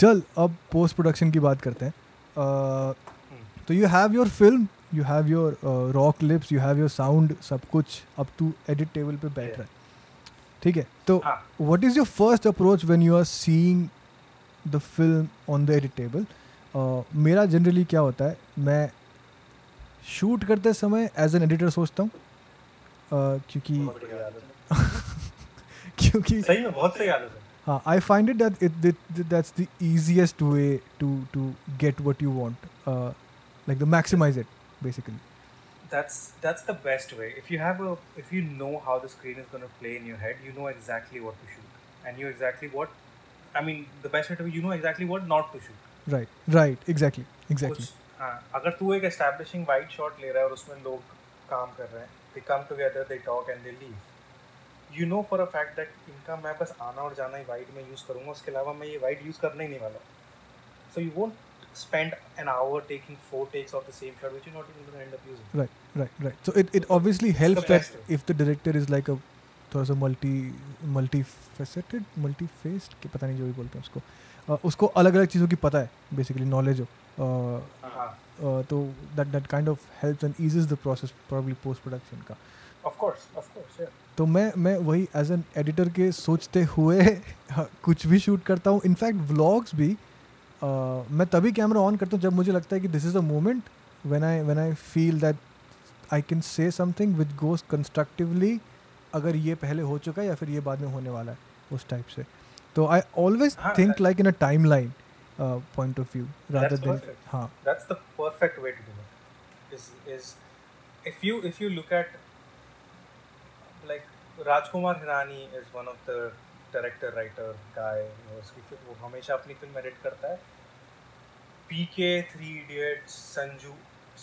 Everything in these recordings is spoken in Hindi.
चल अब पोस्ट प्रोडक्शन की बात करते हैं. तो you have your film, you have your raw clips, you have your sound, सब कुछ. अब तू एडिट टेबल पे बैठ रहा है, ठीक है. तो what is your first approach when you are seeing the film on the edit table? मेरा जनरली क्या होता है, मैं शूट करते समय एज एन एडिटर सोचता हूँ, क्योंकि सही में बहुत सही आदत है. हाँ, I find it that that's the easiest way to get what you want, like to maximize it basically. That's the best way. If you know how the screen is going to play in your head, you know exactly what to shoot, and you exactly what, I mean the best way to, you know exactly what not to shoot. Right, exactly. हाँ, अगर तू एक establishing wide shot ले रहा है और उसमें लोग काम कर रहे हैं, they come together, they talk and they leave. You know for a fact that इनका मैं बस आना और जाना ही वाइड में यूज़ करूँगा, उसके अलावा मैं ये वाइड यूज़ करना ही नहीं वाला. So you won't spend an hour taking 4 takes of the same shot which you're not even going to end up using. Right. So it obviously helps that if the director is like a थोड़ा सा multifaceted, multifaced, के पता नहीं जो भी बोलते हैं उसको, उसको अलग अलग चीज़ों की पता है, basically knowledge हो, तो that kind of helps and eases the process probably post production का. Of course, yeah. तो मैं वही एज एन एडिटर के सोचते हुए कुछ भी शूट करता हूँ. इनफैक्ट व्लॉग्स भी मैं तभी कैमरा ऑन करता हूँ जब मुझे लगता है कि this is a moment when I feel that I can say something which goes constructively, अगर ये पहले हो चुका है या फिर ये बाद में होने वाला है, उस टाइप से. तो I always think like in a time line point of view rather than. हाँ, that's the perfect way to do it. Is if you look at like Rajkumar Hirani is one of the director writer guy, वो हमेशा अपनी फिल्म एडिट करता है. PK, 3 Idiots,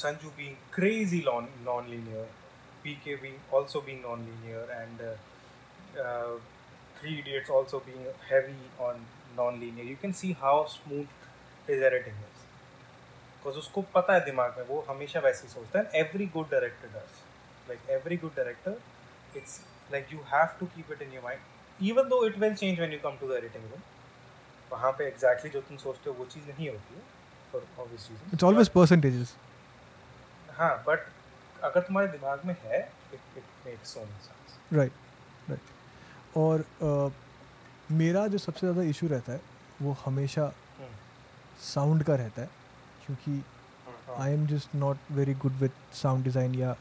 Sanju being crazy non-linear, PK being non-linear, and 3 Idiots also being heavy on non-linear. You can see how smooth his editing is because उसको पता है दिमाग में वो हमेशा वैसे सोचता है. Every good director does, like every good director, it's like you have to keep it in your mind, even though it will change when you come to the editing room. वहाँ पे exactly जो तुम सोचते हो वो चीज़ नहीं होती है, for obvious reasons. It's always percentages. हाँ, but अगर तुम्हारे दिमाग में है, it makes so much sense. Right. और मेरा जो सबसे ज़्यादा issue रहता है, वो हमेशा sound का रहता है, क्योंकि I am just not very good with sound design या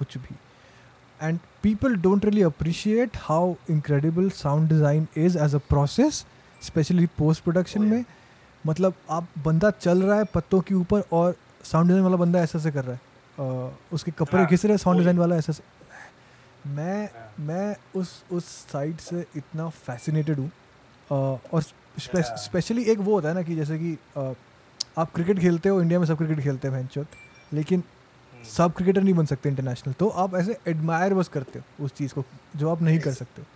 कुछ भी. And people don't really appreciate how incredible sound design is as a process, especially post-production में. मतलब आप बंदा चल रहा है पत्तों के ऊपर और साउंड डिज़ाइन वाला बंदा ऐसा से कर रहा है, उसके कपड़े घिस रहे, साउंड डिज़ाइन वाला ऐसा से. मैं उस साइड से इतना फैसिनेटेड हूँ. और स्पेशली एक वो होता है ना कि जैसे कि आप क्रिकेट खेलते हो, इंडिया में सब क्रिकेट खेलते हैं भैंचोद, लेकिन सब क्रिकेटर नहीं बन सकते इंटरनेशनल. तो आप ऐसे एडमायर बस करते हो उस चीज़ को जो आप नहीं कर सकते हो.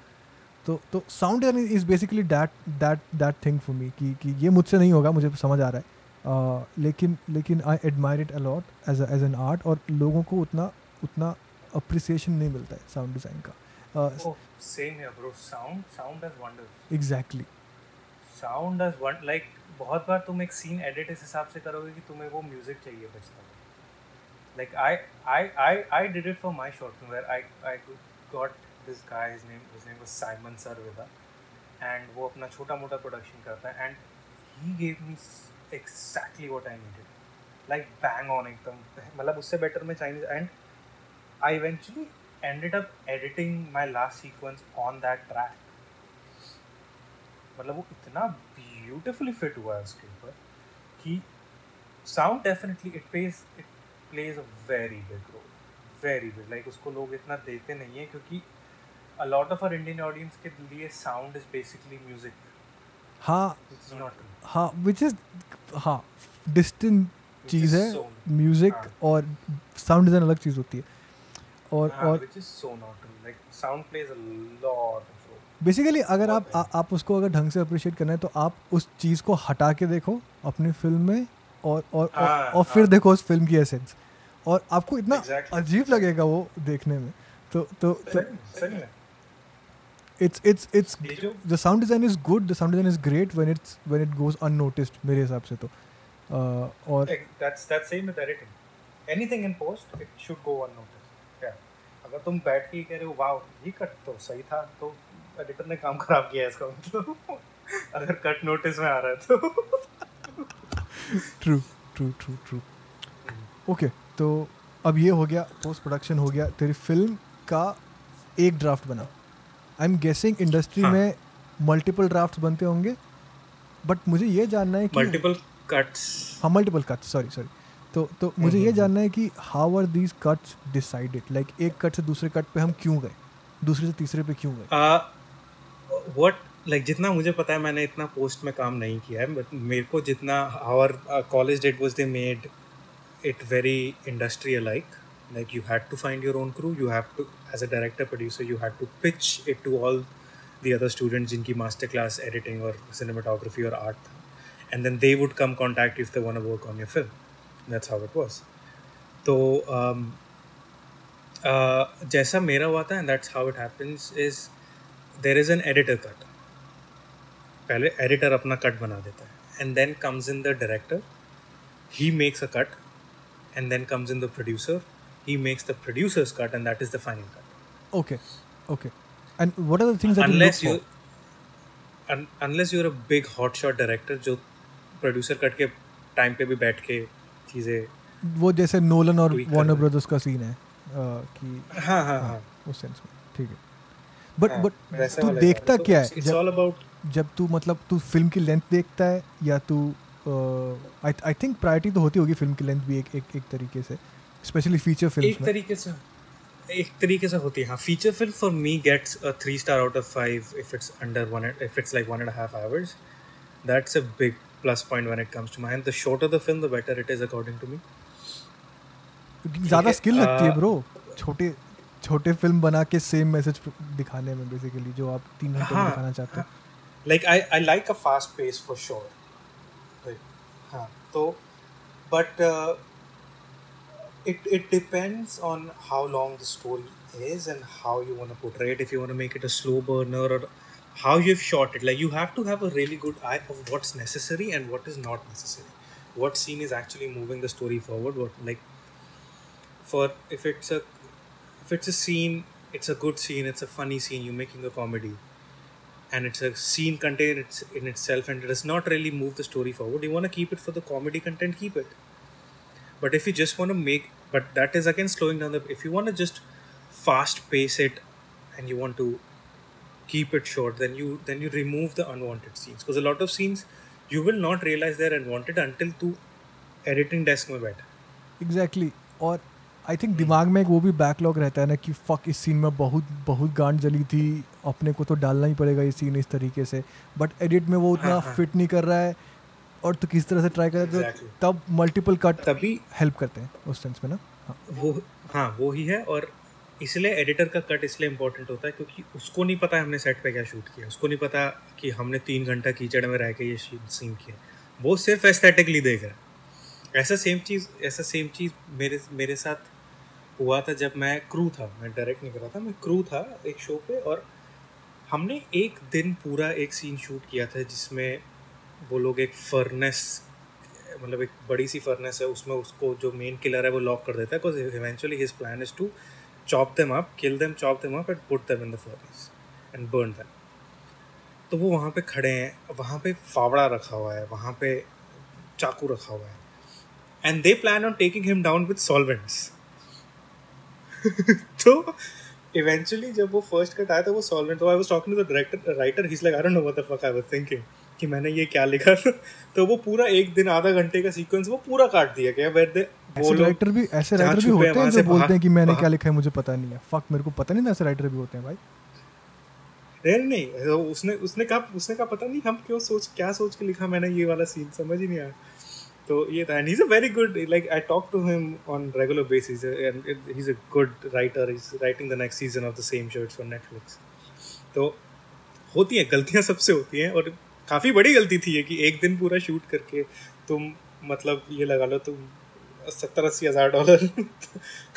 तो sound is basically that thing for me कि ये मुझसे नहीं होगा, मुझे समझ आ रहा है, लेकिन I admire it a lot as an art. और लोगों को उतना अप्रिसिएशन नहीं मिलता है साउंड डिज़ाइन का. Exactly, sound does wonders. Like बहुत बार तुम एक सीन एडिट इस हिसाब से करोगे कि तुम्हें वो म्यूज़िक चाहिए बचता है. Like I did it for my short film where I got this guy, his name was Simon Sarveda, and वो अपना छोटा मोटा production करता है, and he gave me exactly what I needed, like bang on एकदम. मतलब उससे better में Chinese, and I eventually ended up editing my last sequence on that track. मतलब वो इतना beautifully fit हुआ है screen पर कि sound definitely it plays a very big role. Like उसको लोग इतना देते नहीं है क्योंकि a lot of our Indian audience के लिए sound is basically music. हाँ, which is distinct चीज़ है. So music और sound design अलग चीज़ होती है. और which is so not true. Like sound plays a lot of role. Basically अगर आप उसको अगर ढंग से appreciate करना है तो आप उस चीज़ को हटा के देखो अपनी फिल्म में और फिर देखो उस फिल्म की एसेंस, और आपको इतना अजीब लगेगा वो देखने में. तो it's the sound design is good, the sound design is great when it goes unnoticed मेरे हिसाब से तो और that's same with editing. Anything in post it should go unnoticed. Yeah. अगर तुम बैठ के कह रहे हो वाओ ये कट तो सही था तो एडिटर ने काम खराब किया है इसका मतलब अगर कट नोटिस में आ रहा है तो ट्रू ओके तो अब ये हो गया पोस्ट प्रोडक्शन हो गया तेरी फिल्म का एक ड्राफ्ट बना आई एम गेसिंग इंडस्ट्री में मल्टीपल ड्राफ्ट्स बनते होंगे बट मुझे ये जानना है कि मल्टीपल कट्स सॉरी तो मुझे ये जानना है कि how are these cuts decided like एक कट से दूसरे कट पे हम क्यों गए दूसरे से तीसरे पे क्यों गए व्हाट लाइक जितना मुझे पता है मैंने इतना पोस्ट में काम नहीं किया है बट मेरे को जितना our college date was they made it very industrial like you had to find your own crew you have to as a director producer you had to pitch it to all the other students जिनकी मास्टर क्लास एडिटिंग और सिनेमाटोग्राफी और आर्ट था and then they would come contact if they want to work on your film that's how it was तो जैसा मेरा हुआ था and that's how it happens is there is an editor cut पहले एडिटर अपना कट बना देता है and then comes in the director he makes a cut and then comes in the producer he makes the producer's cut and that is the final cut okay okay and what are the things that unless you are a big hot shot director जो प्रोड्यूसर कट के टाइम पे भी बैठ के चीज़ें वो जैसे नोलन और वार्नर ब्रदर्स का सीन है कि हाँ उस सेंस में ठीक है बट तू देखता क्या है इट्स ऑल अबाउट जब तू मतलब तू फिल्म की लेंथ देखता है या तू आई थिंक प्रायोरिटी तो होती होगी फिल्म की लेंथ भी एक तरीके से स्पेशली फीचर फिल्म एक तरीके से होती है हाँ feature film for me gets a 3 stars out of 5 if it's under one if it's like 1.5 hours that's a big plus point when it comes to my and the shorter the film the better it is according to me ज़्यादा स्किल लगती है ब्रो छोटे फिल्म बना के सेम मैसेज दिखाने में बेसिकली जो आप 3 घंटे में दिखाना चाहते हैं like I like a fast pace for sure हाँ तो but it depends on how long the story is and how you want to portray it if you want to make it a slow burner or how you've shot it like you have to have a really good eye of what's necessary and what is not necessary what scene is actually moving the story forward what like for if it's a scene it's a good scene it's a funny scene you're making a comedy and it's a scene contained in itself and it does not really move the story forward you want to keep it for the comedy content keep it but if you just want to make but that is again slowing down the if you want to just fast pace it and you want to keep it short then you remove the unwanted scenes because a lot of scenes you will not realize they're unwanted until tu editing desk mein baitha exactly or I think दिमाग में एक वो भी बैकलॉग रहता है ना कि फ़क इस सीन में बहुत गांड जली थी अपने को तो डालना ही पड़ेगा ये सीन इस तरीके से बट एडिट में वो उतना फिट नहीं कर रहा है और तो किस तरह से ट्राई कर रहे हो तब मल्टीपल कट तभी हेल्प करते हैं उस सेंस में ना वो ही है और इसलिए एडिटर का कट इसलिए इम्पोर्टेंट होता है क्योंकि उसको नहीं पता हमने सेट पर क्या शूट किया उसको नहीं पता कि हमने 3 घंटा कीचड़ में रह के ये सीन किया वो सिर्फ एस्थेटिकली देख रहा है ऐसा सेम चीज़ मेरे साथ हुआ था जब मैं क्रू था मैं डायरेक्ट नहीं कर रहा था मैं क्रू था एक शो पे और हमने एक दिन पूरा एक सीन शूट किया था जिसमें वो लोग एक फर्नेस मतलब एक बड़ी सी फर्नेस है उसमें उसको जो मेन किलर है वो लॉक कर देता है because eventually his plan is to chop them up kill them chop them up and put them in the furnace and burn them तो वो वहाँ पे खड़े हैं वहाँ पे फावड़ा रखा हुआ है वहाँ पे चाकू रखा हुआ है and they plan on taking him down with solvents तो इवेंचुअली जब वो फर्स्ट कट आया था वो सॉल्वेंट तो I was talking to the director writer he is like I don't know what the fuck I was thinking कि मैंने ये क्या लिखा था तो वो पूरा एक दिन आधा घंटे का सीक्वेंस वो पूरा काट दिया गया वेयर दे वो डायरेक्टर भी ऐसे राइटर भी होते हैं जो बोलते हैं कि मैंने क्या लिखा है मुझे पता नहीं है फक मेरे को पता नहीं था ऐसे राइटर भी होते हैं भाई नहीं उसने कहा पता नहीं हम क्या सोच के लिखा मैंने ये वाला सीन समझ ही नहीं आया तो ये था and he is a very good like I talk to him on regular basis and he is a good writer he is writing the next season of the same show it's for Netflix तो होती हैं गलतियाँ सबसे होती हैं और काफ़ी बड़ी गलती थी ये कि एक दिन पूरा शूट करके तुम मतलब ये लगा लो तुम 70-80 हज़ार डॉलर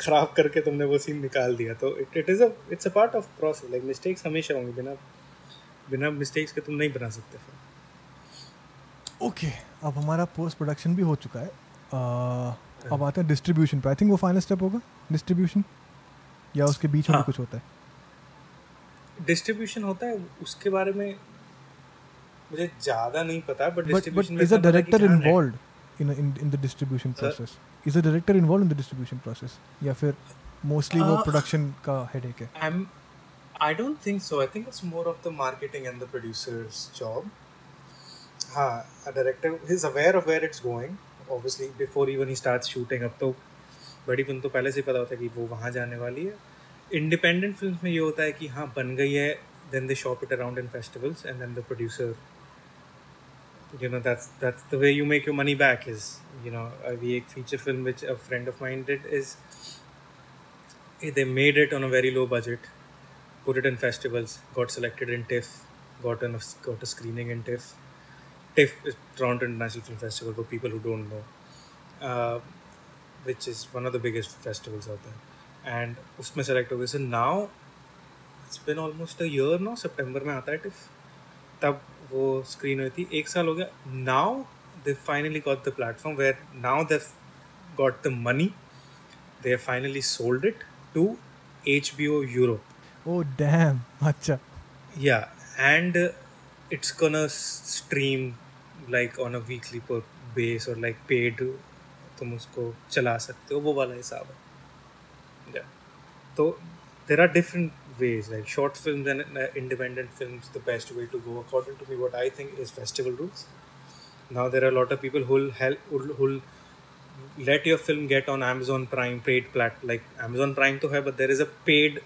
ख़राब करके तुमने वो सीन निकाल दिया। तो it's a part of process, like mistakes हमेशा होंगे, बिना मिस्टेक्स के तुम नहीं बना सकते फिर। ओके, अब हमारा पोस्ट प्रोडक्शन भी हो चुका है, अब आते हैं डिस्ट्रीब्यूशन पे। आई थिंक वो फाइनल स्टेप होगा डिस्ट्रीब्यूशन, या उसके बीच में कुछ होता है? डिस्ट्रीब्यूशन होता है, उसके बारे में मुझे ज़्यादा नहीं पता, बट डिस्ट्रीब्यूशन में is a director involved in the distribution process? Is a director involved in the distribution process, या फिर मोस्टली वो प्रोडक्शन का हेडेक है? I don't think so. I think it's more of the marketing and the producer's job. हाँ, a director is aware of where it's going, obviously, before even he starts shooting. अब तो बड़ी फिल्म तो पहले से पता होता है कि वो वहाँ जाने वाली है। Independent films में ये होता है कि हाँ बन गई है, then they shop it around in festivals and then the producer, you know, that's the way you make your money back is, you know, अभी एक feature film which a friend of mine did is they made it on a very low budget. Put it in festivals, got selected in TIFF, got a screening in TIFF. TIFF is Toronto International Film Festival for people who don't know, which is one of the biggest festivals out there. And उसमें select हो गए, so now it's been almost a year now. September में आता है TIFF, तब वो screen हुई थी, एक साल हो गया. Now they finally got the platform where now they've got the money. They have finally sold it to HBO Europe. Oh damn, acha. Yeah, and it's gonna stream like on a weekly per base or like paid, तुम उसको चला सकते हो, वो वाला हिसाब है। Yeah, तो there are different ways like short films and independent films. The best way to go, according to me, what I think is festival rules. Now there are a lot of people who'll let your film get on Amazon Prime paid plat, like Amazon Prime तो है, but there is a paid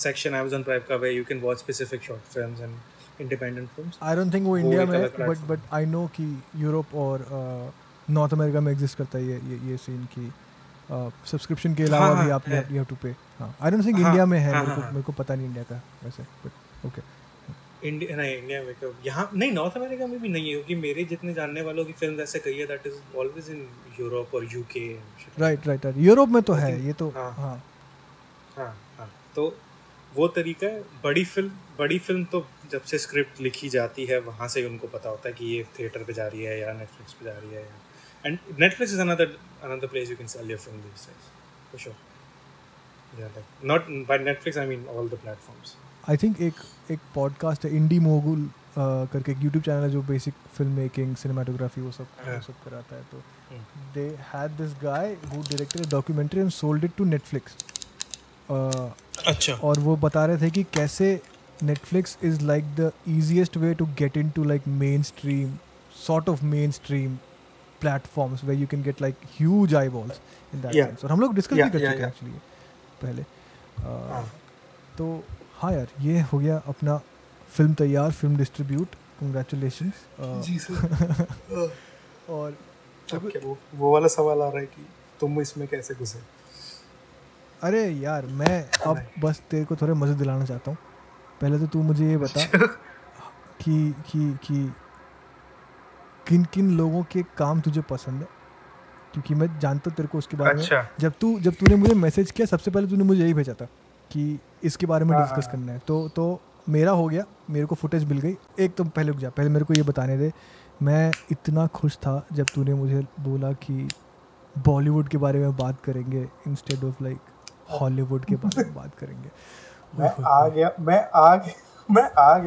section Amazon Prime का where you can watch specific short films and independent films. I don't think वो India में है, but I know कि Europe और North America में exist करता है ये scene की subscription के अलावा भी आपने you have to pay. हाँ, I don't think India में है, मेरे को पता नहीं India का वैसे, but okay. India में क्या, यहाँ नहीं, North America में भी नहीं है, क्योंकि मेरे जितने जानने वालों की films ऐसे कई है that is always in Europe और UK. Right. Europe में तो है ये तो, हाँ तो वो तरीका है। बड़ी फिल्म तो जब से स्क्रिप्ट लिखी जाती है वहाँ से उनको पता होता है कि ये थिएटर पे जा रही है या नेटफ्लिक्स पे जा रही है, and Netflix is another place you can sell your film this for sure, not by Netflix, I mean all the platforms. I think एक पॉडकास्ट है इंडी मोगुल करके, एक यूट्यूब चैनल है जो बेसिक फिल्म मेकिंग, सिनेमाटोग्राफी वो सब कराता है। तो they had this guy who directed a documentary and sold it to Netflix. अच्छा, और वो बता रहे थे कि कैसे Netflix is like the easiest way to get in to like mainstream sort of mainstream platforms way you can get like huge eyeballs in that sense. और हम लोग डिस्कस भी कर चुके हैं एक्चुअली पहले। तो हाँ यार, ये हो गया अपना फिल्म तैयार, फिल्म डिस्ट्रीब्यूट, कंग्रेचुलेशंस जी सर। और वो वाला सवाल आ रहा है कि तुम इसमें कैसे घुसे? अरे यार, मैं अब बस तेरे को थोड़े मज़े दिलाना चाहता हूँ। पहले तो तू मुझे ये बता कि किन किन लोगों के काम तुझे पसंद है, क्योंकि मैं जानता हूँ तेरे को उसके बारे में। अच्छा। जब तूने मुझे मैसेज किया, सबसे पहले तूने मुझे यही भेजा था कि इसके बारे में डिस्कस करना है, तो मेरा हो गया, मेरे को फुटेज मिल गई। एक तो पहले रुक जा, पहले मेरे को ये बताने दे, मैं इतना खुश था जब तूने मुझे बोला कि बॉलीवुड के बारे में बात करेंगे इंस्टेड ऑफ लाइक हॉलीवुड के बारे में बात करेंगे। मैं आ गया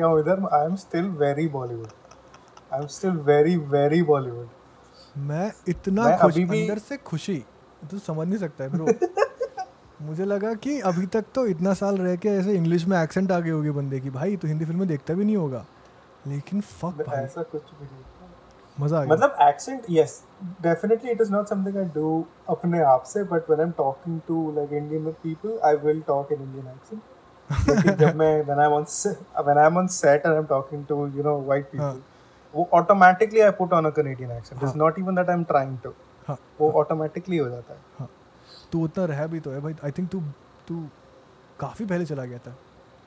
हूँ इधर। I am still very Bollywood, I am still very very Bollywood. मैं इतना खुश, अंदर से खुशी तू समझ नहीं सकता है ब्रो। मुझे लगा कि अभी तक तो इतना साल रह के ऐसे इंग्लिश में एक्सेंट आ गए होगी बंदे की, भाई तो हिंदी फिल्में देखता भी नहीं होगा, लेकिन फक भाई ऐसा कुछ भी नहीं, मज़ा आ गया। मतलब accent, yes definitely it is not something I do अपने आप से, but when I am talking to like Indian people I will talk in Indian accent. जब मैं when I am on set and I am talking to you know white people, वो automatically I put on a Canadian accent, it's not even that I am trying to, वो ऑटोमेटिकली हो जाता है। हाँ, तू उतना रहा भी तो है भाई। आई थिंक तू काफ़ी पहले चला गया था,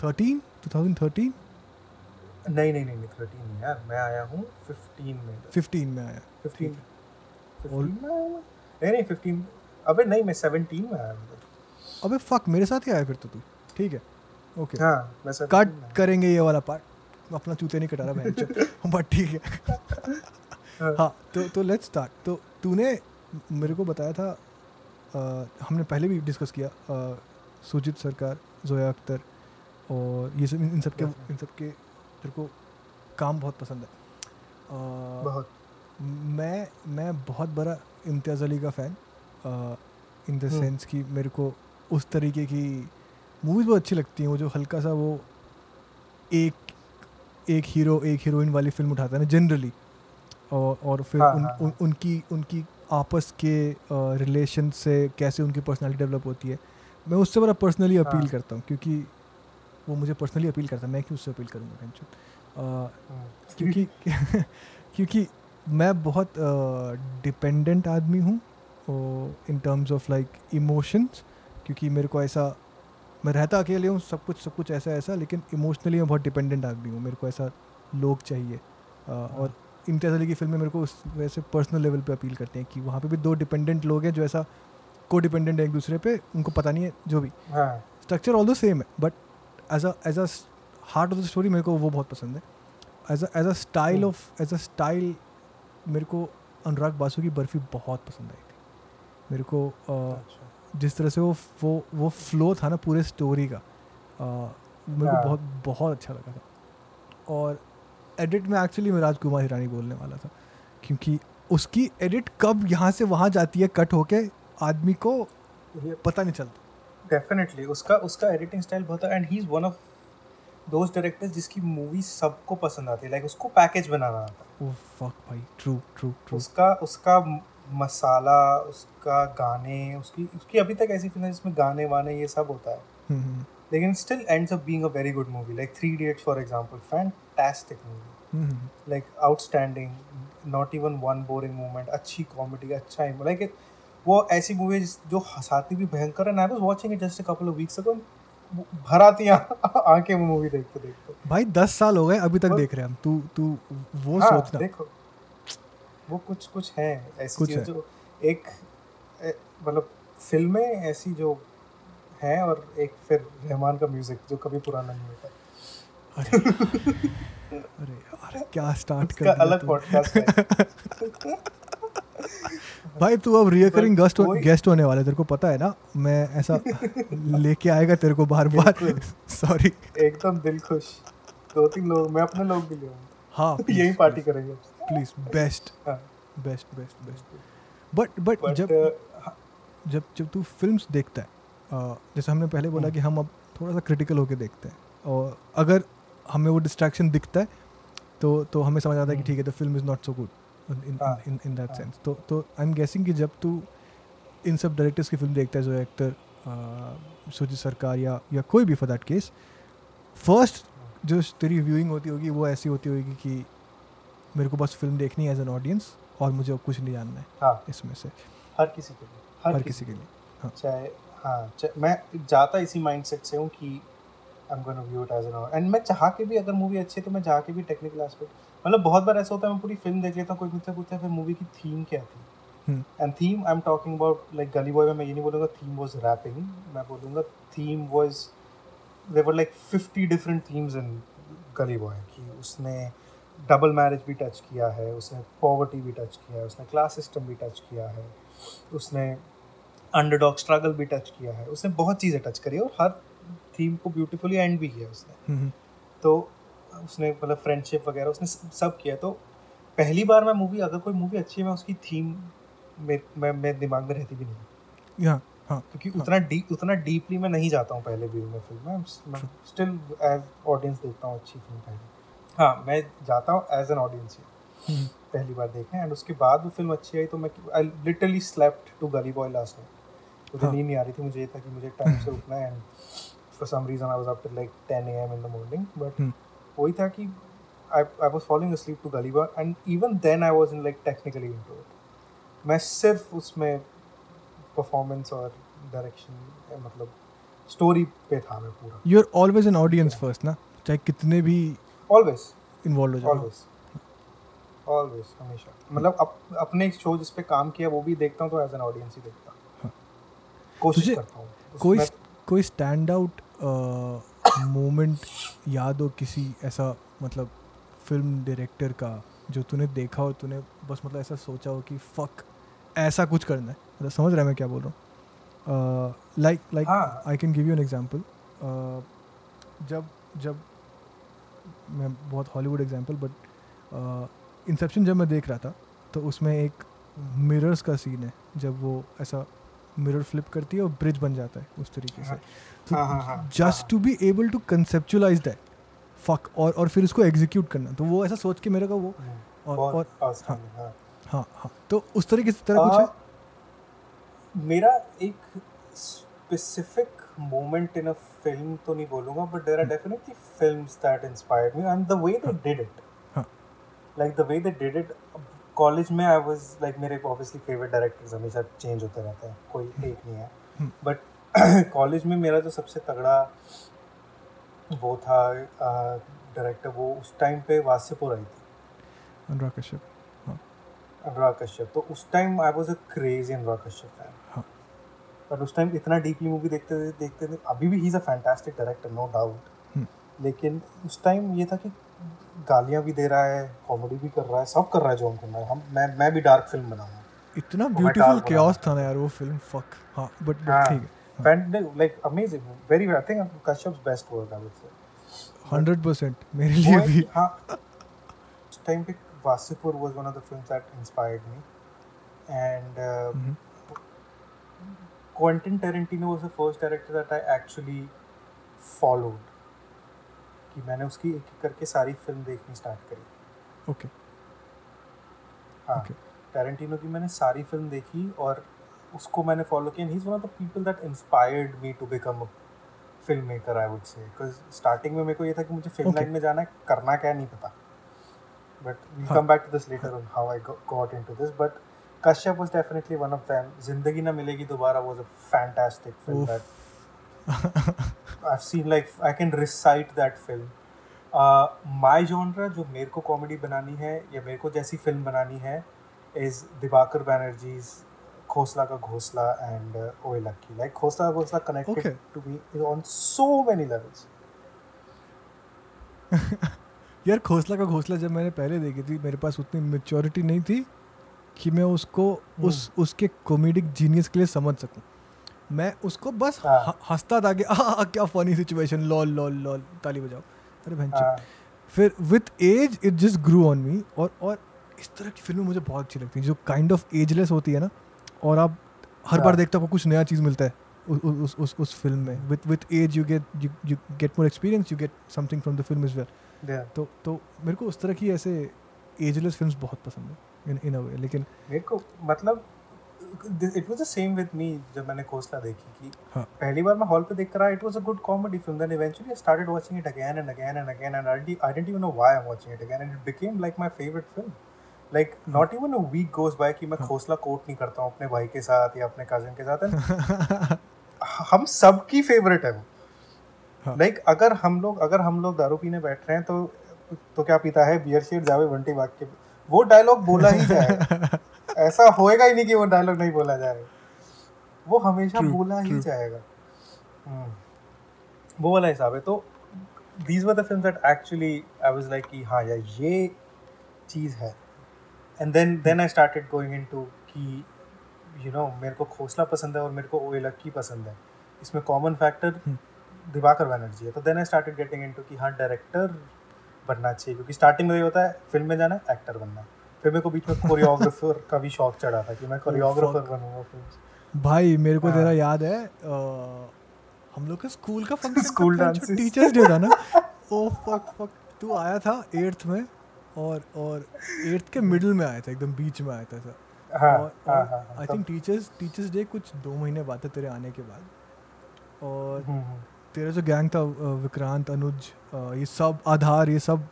2013। नहीं 13 में यार मैं आया हूँ, 15 में आया। नहीं 15 अबे नहीं मैं 17 में आया अबे फक मेरे साथ ही आया फिर तो तू ठीक है ओके हाँ मैं कट करेंगे ये वाला पार्ट अपना चूते नहीं कटा रहा मैं बट ठीक है हाँ तो लेट्स स्टार्ट। तो तूने मेरे को बताया था हमने पहले भी डिस्कस किया सुजीत सरकार जोया अख्तर और ये सब इन सब के तेरे को काम बहुत पसंद है बहुत। मैं बहुत बड़ा इम्तियाज़ अली का फ़ैन इन द सेंस कि मेरे को उस तरीके की मूवीज़ बहुत अच्छी लगती हैं। वो जो हल्का सा वो एक हीरो एक हीरोइन वाली फिल्म उठाता है ना जनरली और फिर उनकी आपस के रिलेशन से कैसे उनकी पर्सनालिटी डेवलप होती है मैं उससे बड़ा पर्सनली अपील करता हूँ क्योंकि वो मुझे पर्सनली अपील करता है मैं क्यों उससे अपील करूँगा क्योंकि मैं बहुत डिपेंडेंट आदमी हूँ in terms of like emotions क्योंकि मेरे को ऐसा मैं रहता अकेले हूँ सब कुछ ऐसा लेकिन इमोशनली मैं बहुत डिपेंडेंट आदमी हूँ मेरे को ऐसा लोग चाहिए और इम्तियाज़ अली की फिल्में मेरे को उस वैसे पर्सनल लेवल पे अपील करते हैं कि वहाँ पे भी दो डिपेंडेंट लोग हैं जो ऐसा को डिपेंडेंट है एक दूसरे पे उनको पता नहीं है जो भी स्ट्रक्चर ऑल दो सेम है but as a heart of the story मेरे को वो बहुत पसंद है। एज अ स्टाइल मेरे को अनुराग बासु की बर्फ़ी बहुत पसंद आई थी मेरे को जिस तरह से वो फ्लो था ना पूरे स्टोरी का मेरे को बहुत बहुत अच्छा लगा था। और एडिट में एक्चुअली मैं राजकुमार हिरानी बोलने वाला था क्योंकि उसकी एडिट कब यहाँ से वहाँ जाती है कट होके आदमी को पता नहीं चलता। डेफिनेटली उसका एडिटिंग स्टाइल बहुत है and he is one of those directors जिसकी मूवी सबको पसंद आती है लाइक उसको पैकेज बनाना आता है। ओह फक भाई ट्रू ट्रू ट्रू उसका मसाला उसका गाने उसकी अभी तक ऐसी फिल्म जिसमें गाने वाने ये सब होता है लेकिन still ends up being a very good movie like Three Idiots for example fantastic movie like outstanding not even one boring moment अच्छी कॉमेडी अच्छा लाइक वो ऐसी मूवी जो हंसाती भी भयंकर है। I was watching it just a couple of weeks ago भराती आंखें वो मूवी देखते भाई 10 साल हो गए अभी तक देख रहे हैं हम। तू वो सोचना देखो वो कुछ है ऐसी चीज जो एक मतलब फिल्में ऐसी जो है और एक फिर रहमान का म्यूजिक जो कभी पुराना नहीं होता। अरे क्या स्टार्ट कर दिया अलग पॉडकास्ट है भाई तू अब रिकरिंग गेस्ट होने वाला है तेरे को पता है ना मैं ऐसा लेके आएगा तेरे को बार बार सॉरी एकदम दिल खुश 2-3 लोग मैं अपने लोग भी ले हाँ यही पार्टी करेंगे प्लीज बेस्ट बट जब तू फिल्म्स देखता है जैसे हमने पहले बोला कि हम अब थोड़ा सा क्रिटिकल होके देखते हैं और अगर हमें वो डिस्ट्रैक्शन दिखता है तो हमें समझ आता है कि ठीक है the film is not so good in that sense. तो आई एम गेसिंग कि जब तू इन सब डायरेक्टर्स की फिल्म देखता है जो एक्टर सुजीत सरकार या कोई भी फॉर दैट केस फर्स्ट जो तेरी व्यूइंग होती होगी वो ऐसी होती होगी कि मेरे को बस फिल्म देखनी है एज एन ऑडियंस और मुझे कुछ नहीं जानना है इसमें से हर किसी के लिए हाँ चाहे हाँ मैं जाता इसी माइंडसेट से हूँ कि I am gonna view it as an audience and मैं चाह के भी अगर मूवी अच्छी है तो मैं चाह के भी टेक्निकल एस्पेक्ट मतलब बहुत बार ऐसा होता है मैं पूरी फिल्म देख लेता हूँ कोई मुझसे पूछता है फिर मूवी की थीम क्या थी and theme I am talking about like Gully Boy में मैं ये नहीं बोलूँगा थीम वॉज रैपिंग मैं बोलूँगा theme was there were like 50 different themes in Gully Boy कि उसने डबल मैरिज भी टच किया है उसने पॉवर्टी भी टच किया है उसने क्लास सिस्टम भी टच किया है उसने अंडरडॉग स्ट्रगल भी टच किया है उसने बहुत चीज़ें टच करी और हर थीम को ब्यूटीफुली एंड भी किया उसने तो उसने मतलब फ्रेंडशिप वगैरह उसने सब किया। तो पहली बार मैं मूवी अगर कोई मूवी अच्छी है मैं उसकी थीम मेरे दिमाग में रहती भी नहीं है क्योंकि उतना डीपली मैं नहीं जाता हूँ पहले व्यू में फिल्म मैं स्टिल एज ऑडियंस देखता हूँ अच्छी फिल्म पहले हाँ मैं जाता हूँ एज एन ऑडियंस पहली बार देखने एंड उसके बाद वो फिल्म अच्छी आई तो मैं I literally slept to Gully Boy last night मुझे नींद नहीं आ रही थी मुझे ये था कि मुझे टाइम से उठना है and for some reason I was up to like 10 AM in the morning but वही था कि I was following asleep to Gully Boy and even then I was in like technically into it मैं सिर्फ उसमें परफॉर्मेंस और डायरेक्शन मतलब स्टोरी पे था मैं पूरा। You are always an audience first ना चाहे कितने भी always involved हो जाओ ऑलवेज हमेशा मतलब अपने शो जिस पे काम किया वो भी देखता हूँ तो एज एन ऑडियंस ही देखता हूँ, कोशिश करता हूँ। कोई स्टैंड आउट मोमेंट याद हो किसी ऐसा मतलब फिल्म डायरेक्टर का जो तूने देखा हो, तूने बस मतलब ऐसा सोचा हो कि फक ऐसा कुछ करना है, मतलब समझ रहा है मैं क्या बोल रहा हूँ? Like I can give you an example. जब मैं बहुत हॉलीवुड एग्जांपल बट इंसेप्शन जब मैं देख रहा था तो उसमें एक मिरर्स का सीन है जब वो ऐसा मिरर फ्लिप करती है और ब्रिज बन जाता है उस तरीके से, तो just to be able to conceptualise that fuck और फिर उसको एग्जीक्यूट करना, तो वो ऐसा सोच के मेरे को वो और हाँ तो उस तरीके से तरह कुछ है। मेरा एक specific moment in a film तो नहीं बोलूँगा but there are definitely films that inspired me and the way they did it, like the way they did it. College में आई वाज लाइक मेरे ऑब्वियसली फेवरेट डायरेक्टर्स हमेशा चेंज होते रहते हैं, कोई एक नहीं है, बट कॉलेज में मेरा जो सबसे तगड़ा वो था डायरेक्टर वो उस टाइम पे वासेपुर आई थी, अनुराग कश्यप। तो उस time I was a crazy Anurag Kashyap fan, but उस टाइम इतना डीपली मूवी देखते थे। अभी भी he is a fantastic director no doubt, लेकिन उस टाइम ये था कि गालियाँ भी दे रहा है, कॉमेडी भी कर रहा है, सब कर रहा है जो हम करना है। मैं भी डार्क फिल्म बनाऊँगा। इतना ब्यूटीफुल कैओस था ना यार वो फिल्म, फक। हाँ बट ठीक है, like amazing, very I think Kashyap's best work I would say 100% मेरे लिए भी। हाँ उस टाइम पे Wasseypur was one of the films that inspired me and Quentin Tarantino was the first director that I actually followed कि मैंने उसकी एक एक करके सारी फिल्म देखनी स्टार्ट करी। ओके हाँ टैरेंटिनो की मैंने सारी फिल्म देखी और उसको मैंने फॉलो किया। He is one of the people that inspired me to become a film maker I would say, because starting में मेरे को ये था कि मुझे फिल्म लाइन में जाना है, करना क्या नहीं पता, but we come back to this later on how I got into this, but Kashyap was definitely one of them. Zindagi Na Milegi Dobara was a fantastic film that I have seen, like I can recite that film. My genre जो मेरे को कॉमेडी बनानी है या मेरे को जैसी फिल्म बनानी है is Dibakar Banerjee's Khosla ka Ghosla and Oye Lucky, like Khosla ka Ghosla connected to me on so many levels. यार खोसला का घोसला जब मैंने पहले देखी थी मेरे पास उतनी मैच्योरिटी नहीं थी कि मैं उसको उस उसके कॉमेडिक जीनियस के लिए समझ सकूं। मैं उसको बस हंसता था कि क्या funny situation, lol lol lol ताली बजाओ, अरे भैंचोद। फिर with age it just grew on me और इस तरह की फिल्में मुझे बहुत अच्छी लगती हैं जो काइंड ऑफ एजलेस होती है ना, और आप हर बार देखते हो कुछ नया चीज़ मिलता है उस फिल्म में। With age you get more experience, you get something from the film as well. तो मेरे को उस तरह की ऐसे एजलेस फिल्म्स बहुत पसंद है इन अ वे। लेकिन मेरे को मतलब it was the same with me जब मैंने खोसला देखी कि पहली बार मैं हॉल पे देख कर आया, it was a good comedy film, then eventually I started watching it again and again and again and I didn't even know why I am watching it again and it became like my favourite film. Like not even a week goes by कि मैं खोसला कोट नहीं करता हूँ अपने भाई के साथ या अपने कजन के साथ। हम सब की फेवरेट है वो। लाइक अगर हम लोग दारू पीने बैठ रहे हैं तो क्या पीता है, बियर शेर जावे बंटी बाग के, वो डायलॉग बोला ही जाएगा। ऐसा होएगा ही नहीं कि वो डायलॉग नहीं बोला जाएगा, वो हमेशा बोला ही जाएगा, वो वाला हिसाब है। तो these were the films that actually I was like कि हाँ यार ये चीज़ है। And then I started going into कि you know मेरे को खोसला पसंद है और मेरे को ओएलक्की पसंद है, इसमें कॉमन फैक्टर दिवाकर बनर्जी है। तो then I started getting into कि हाँ डायरेक्टर बनना चाहिए, क्योंकि स्टार्टिंग में ये होता है फिल्म में जाना है एक्टर बनना है। फिर मेरे को बीच में कोरियोग्राफर का भी शौक चढ़ा था कि मैं कोरियोग्राफर बनूँगा फिल्म। भाई मेरे को तेरा याद है हम लोग का स्कूल का function, school dance teachers day था ना, ओ फक तू आया था 8th में और 8th के मिडिल में आया था, एकदम बीच में आया था सर। और आई थिंक टीचर्स डे कुछ 2 महीने बाद था तेरे आने के बाद, और तेरा जो गैंग था विक्रांत, अनुज, ये सब आधार, ये सब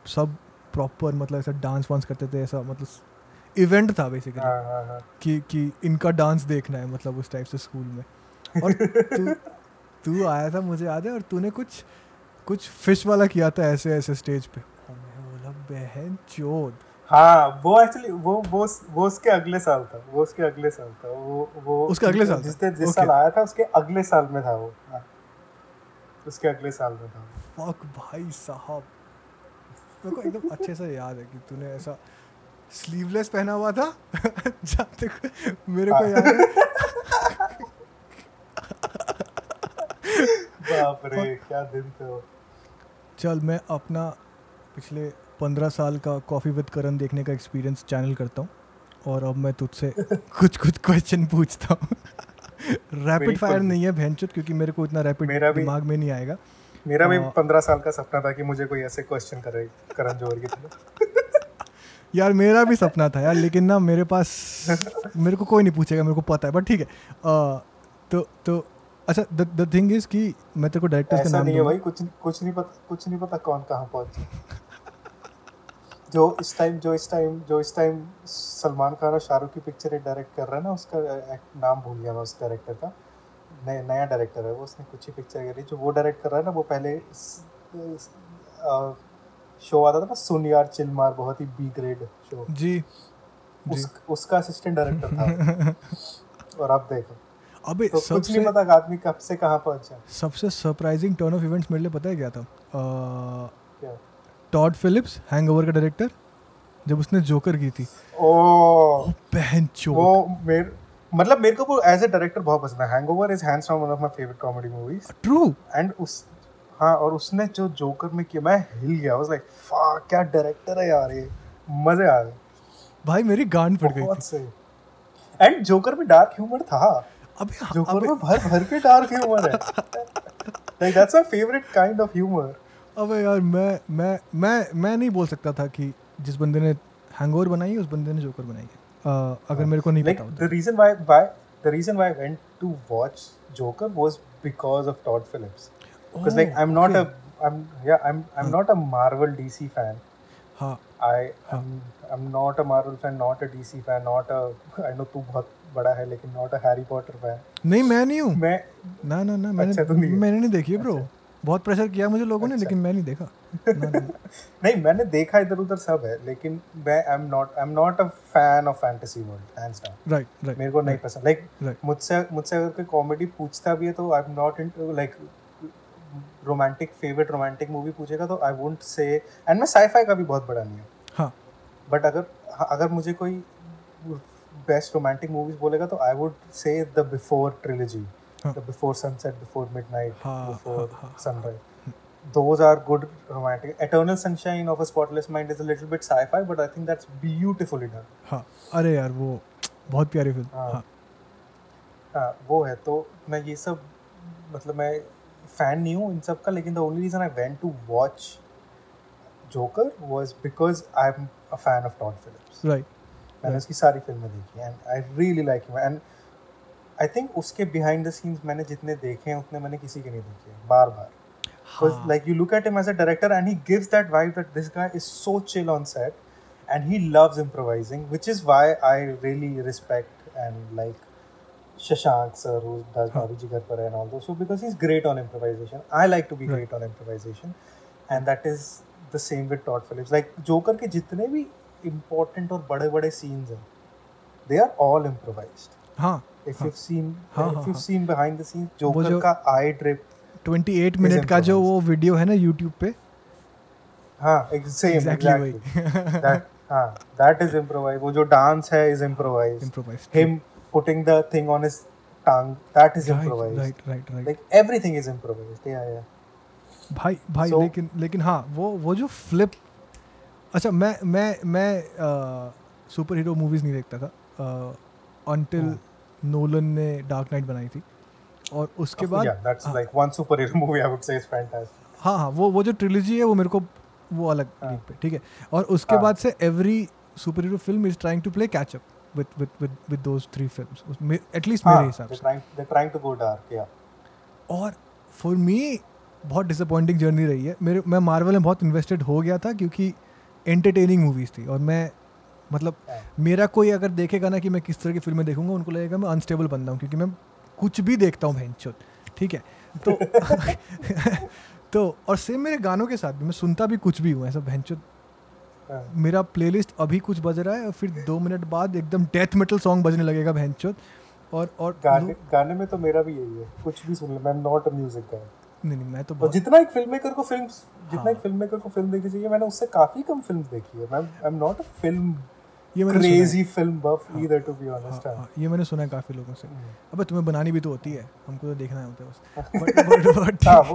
प्रॉपर मतलब ऐसा डांस वांस करते थे, ऐसा मतलब इवेंट था बेसिकली कि इनका डांस देखना है, मतलब उस टाइप से स्कूल में। और तू आया था मुझे याद है, और तूने कुछ फिश वाला किया था ऐसे स्टेज पे, बहन चोद हाँ वो एक्चुअली वो उसके अगले साल था, वो उसके अगले साल जिस साल आया था उसके अगले साल में था वो, उसके अगले साल में था। फक भाई साहब, मेरे को एकदम अच्छे से याद है कि तूने ऐसा स्लीवलेस पहना हुआ था जाते मेरे को याद है। बाप रे क्या दिन थे वो। चल मैं अपना पिछले 15 साल का कॉफ़ी विद करण देखने का एक्सपीरियंस चैनल करता हूँ और अब मैं तुझसे कुछ क्वेश्चन पूछता हूँ। रैपिड फायर नहीं है भैनचोद, क्योंकि मेरे को इतना रैपिड दिमाग में नहीं आएगा। मेरा भी 15 साल का सपना था कि मुझे कोई ऐसे क्वेश्चन करे करण जोहर की तरह। यार मेरा भी सपना था यार, लेकिन ना मेरे पास मेरे को कोई नहीं पूछेगा, मेरे को पता है, बट ठीक है। तो अच्छा द थिंग इज कि मैं तेरे को डायरेक्टर का नाम नहीं है भाई, कुछ नहीं पता कौन कहाँ पहुँचा। जो इस टाइम सलमान खान और शाहरुख की पिक्चरें डायरेक्ट कर रहा है ना, उसका नाम भूल गया मैं उस डायरेक्टर का। नया डायरेक्टर है वो, उसने कुछ ही पिक्चर करी। जो वो डायरेक्ट कर रहा है ना, वो पहले शो आता था ना सुन यार चिल मार, बहुत ही बी ग्रेड शो जी, उसका असिस्टेंट डायरेक्टर था। और आप देखो अबे तो कुछ नहीं पता आदमी कब से कहाँ पहुँचा। सबसे सरप्राइजिंग टर्न ऑफ इवेंट्स मेरे लिए पता है क्या था, क्या? टॉड फिलिप्स हैंगओवर का डायरेक्टर, जब उसने जोकर की थी। ओह बहनचोद, वो मतलब मेरे को वो एज ए डायरेक्टर बहुत पसंद है। Hangover is hands down one of my favourite comedy movies. True and और उसने जो जोकर में किया, मैं हिल गया। आई वाज लाइक फक क्या डायरेक्टर है यार ये, मजे आ गए भाई, मेरी गांड फट गई। एंड जोकर में डार्क ह्यूमर था, अबे जोकर में भर के डार्क ह्यूमर है। Like that's my favourite kind of humour. अबे यार मैं नहीं बोल सकता था कि जिस बंदे ने हैंगओवर बनाई है उस बंदे ने जोकर बनाई है, अगर मेरे को नहीं पता होता। The reason why I went to watch Joker was because of Todd Phillips. Because like I'm not a Marvel DC fan. हाँ. I'm not a Marvel fan, not a DC fan, not a I know तू बहुत बड़ा है लेकिन not a Harry Potter fan. नहीं मैं नहीं हूँ। मैं ना मैंने नहीं देखी ब्रो। बहुत प्रेशर किया मुझे लोगों ने, लेकिन मैं नहीं देखा। नहीं मैंने देखा इधर उधर सब है, लेकिन मैं I am not a fan of fantasy world hands down. Right मेरे को नहीं पसंद। लाइक मुझसे अगर कोई कॉमेडी पूछता भी है तो I am not into like romantic favourite romantic movie पूछेगा तो आई वोंट से, एंड मैं साईफाई का भी बहुत बड़ा नहीं हूँ। हाँ बट अगर मुझे कोई बेस्ट रोमांटिक मूवीज बोलेगा तो I would say the Before trilogy. The Before Sunset, Before Midnight, Before Sunrise. Those are good romantic. Eternal Sunshine of a Spotless Mind is a little bit sci-fi, but I think that's beautifully done. हाँ, अरे यार वो बहुत प्यारी फिल्म। हाँ, वो है। तो मैं ये सब मतलब मैं फैन नहीं हूँ इन सब का, लेकिन the only reason I went to watch Joker was because I'm a fan of Todd Phillips. Right. मैंने उसकी सारी फिल्में देखी and I really like him and I think उसके बिहाइंड द सीन्स मैंने जितने देखे हैं उतने मैंने किसी के नहीं देखे बार बार। Because like you look at him as a director and he gives that vibe that this guy is so chill on set and he loves improvising, which is why I really respect and like Shashank sir who does भाभी जिगर पर and all those, so because he is great on improvisation. I like to be great on improvisation and that is the same with Tod Phillips. Like Joker के जितने भी इम्पोर्टेंट और बड़े बड़े सीन्स हैं दे आर ऑल इम्प्रोवाइज्ड। हाँ if you've seen behind the scenes Joker का eye drip 28 मिनट का जो वो वीडियो है ना YouTube पे, हाँ exactly. that is improvised। वो जो डांस है is improvised, him putting the thing on his tongue that is improvised, right like everything is improvised। yeah भाई so, लेकिन हाँ वो जो flip। अच्छा मैं सुपर हीरो मूवीज नहीं देखता था until नोलन ने डार्क नाइट बनाई थी और उसके बाद हाँ वो जो ट्रिलॉजी है वो मेरे को वो अलग लीग पे ठीक है। और उसके बाद से every super hero film is trying to play catch up with those three films at least मेरे हिसाब से। They trying to go dark या और फॉर मी बहुत डिसअपॉइंटिंग जर्नी रही है। मैं मार्वल में बहुत इन्वेस्टेड हो गया था क्योंकि एंटरटेनिंग मूवीज थी और मैं मतलब मेरा कोई अगर देखेगा ना कि मैं किस तरह की फिल्में देखूंगा उनको लगेगा मैं अनस्टेबल बंदा हूँ क्योंकि मैं कुछ भी देखता हूँ भैनचोद ठीक है। तो तो और सेम मेरे गानों के साथ भी मैं सुनता भी कुछ भी हूँ ऐसा भैनचोद मेरा प्लेलिस्ट अभी कुछ बज रहा है और फिर 2 मिनट बाद एकदम डेथ मेटल सॉन्ग बजने लगेगा भैंचोद। और गाने में तो मेरा भी यही है, कुछ भी सुन ले, मैं नॉट अ म्यूजिक गाय। नहीं, मैं तो जितना एक फिल्म मेकर को फिल्म जितना एक फिल्म मेकर को फिल्म देखनी चाहिए, मैंने उससे काफ़ी कम फिल्म देखी है। I am not a film crazy film buff either to be honest. ये मैंने सुना है काफ़ी लोगों से। अबे तुम्हें बनानी भी तो होती है, हमको तो देखना होता है बस।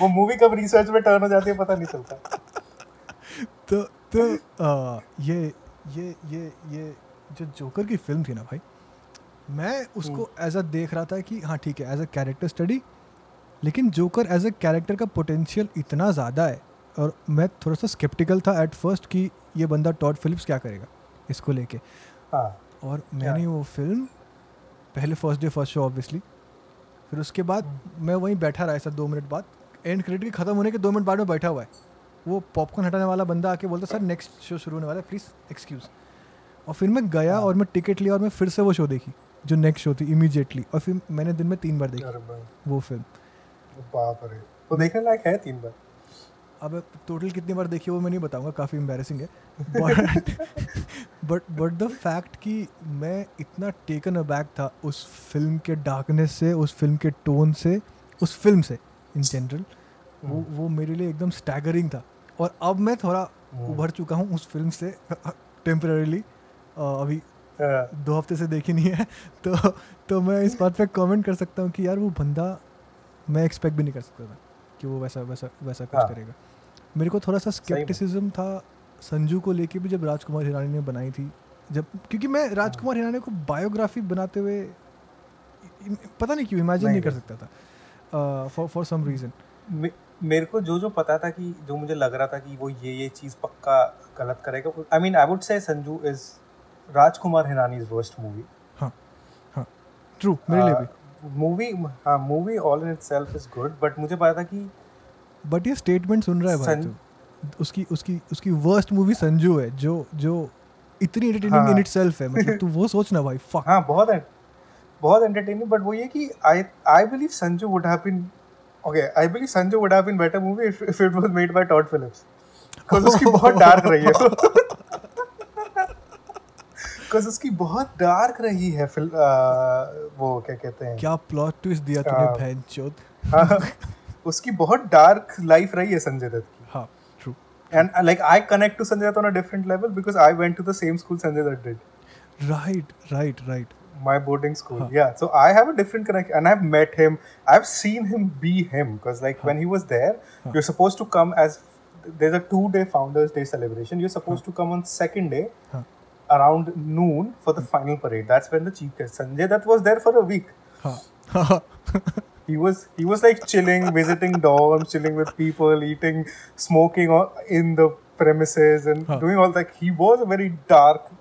वो मूवी कब रिसर्च में टर्न हो जाती है पता नहीं चलता। तो ये जो जोकर की फिल्म थी ना भाई, मैं उसको एज अ देख रहा था कि हाँ ठीक है एज अ कैरेक्टर स्टडी, लेकिन जोकर एज अ कैरेक्टर का पोटेंशियल इतना ज़्यादा है। और मैं थोड़ा सा स्केप्टिकल था एट फर्स्ट कि ये बंदा टॉड फिलिप्स क्या करेगा इसको लेके। और मैंने वो फिल्म पहले first day first show obviously, फिर उसके बाद मैं वहीं बैठा रहा ऐसा 2 मिनट बाद, एंड क्रेडिट के ख़त्म होने के 2 मिनट बाद में बैठा हुआ है। वो पॉपकॉर्न हटाने वाला बंदा आके बोलता सर नेक्स्ट शो शुरू होने वाला है प्लीज़ एक्सक्यूज़। और फिर मैं गया और मैं टिकट लिया और मैं फिर से वो शो देखी जो नेक्स्ट शो थी इमीडिएटली। और फिर मैंने दिन में 3 बार देखी वो फिल्म। बाप रे, तो देखने लायक है 3 बार। अब टोटल कितनी बार देखी वो मैं नहीं बताऊंगा, काफ़ी एम्बैरेसिंग है। बट द फैक्ट कि मैं इतना टेकन अबैक था उस फिल्म के डार्कनेस से, उस फिल्म के टोन से, उस फिल्म से इन जनरल, वो मेरे लिए एकदम स्टैगरिंग था। और अब मैं थोड़ा उभर चुका हूँ उस फिल्म से टेम्परेरीली, अभी 2 हफ्ते से देखी नहीं है, तो मैं इस बात पे कमेंट कर सकता हूँ कि यार वो बंदा मैं एक्सपेक्ट भी नहीं कर सकता था कि वो वैसा वैसा वैसा कुछ करेगा। मेरे को थोड़ा सा स्केप्टिसिज्म था संजू को लेके भी जब राजकुमार हिरानी ने बनाई थी, जब क्योंकि मैं राजकुमार हिरानी को बायोग्राफी बनाते हुए पता नहीं क्यों इमेजिन नहीं कर सकता था फॉर सम रीज़न। मेरे को जो पता था कि जो मुझे लग रहा था कि वो ये चीज़ पक्का गलत करेगा। आई mean I would say Sanju is Rajkumar Hirani is worst movie. हाँ हाँ ट्रू, मेरे लिए भी movie all in itself is good, but मुझे पता था कि बट ये स्टेटमेंट सुन रहा है भाई उसकी वर्स्ट मूवी संजू है जो इतनी एंटरटेनिंग इन इटसेल्फ है। मतलब तू वो सोच ना भाई फक। हां बहुत एंटरटेनिंग, बट वो ये कि I believe Sanju would have been okay, I believe Sanju would have been better movie if it was made by Todd Phillips. Because उसकी बहुत डार्क रही है वो क्या कहते हैं, क्या प्लॉट ट्विस्ट दिया तूने भैंचोद। उसकी बहुत डार्क लाइफ रही है संजय दत्त की। हां true, and like I connect to Sanjay Dutt on a different level because I went to the same school Sanjay Dutt did. My boarding school, huh. Yeah. So I have a different connection, and I've met him. I've seen him be him, because like when he was there, you're supposed to come as there's a 2-day Founders Day celebration. You're supposed to come on second day around noon for the final parade. That's when the chief guest Sanjay Dutt was there for a week. He was like chilling, visiting dorms, chilling with people, eating, smoking in the premises, and doing all that. He was a very dark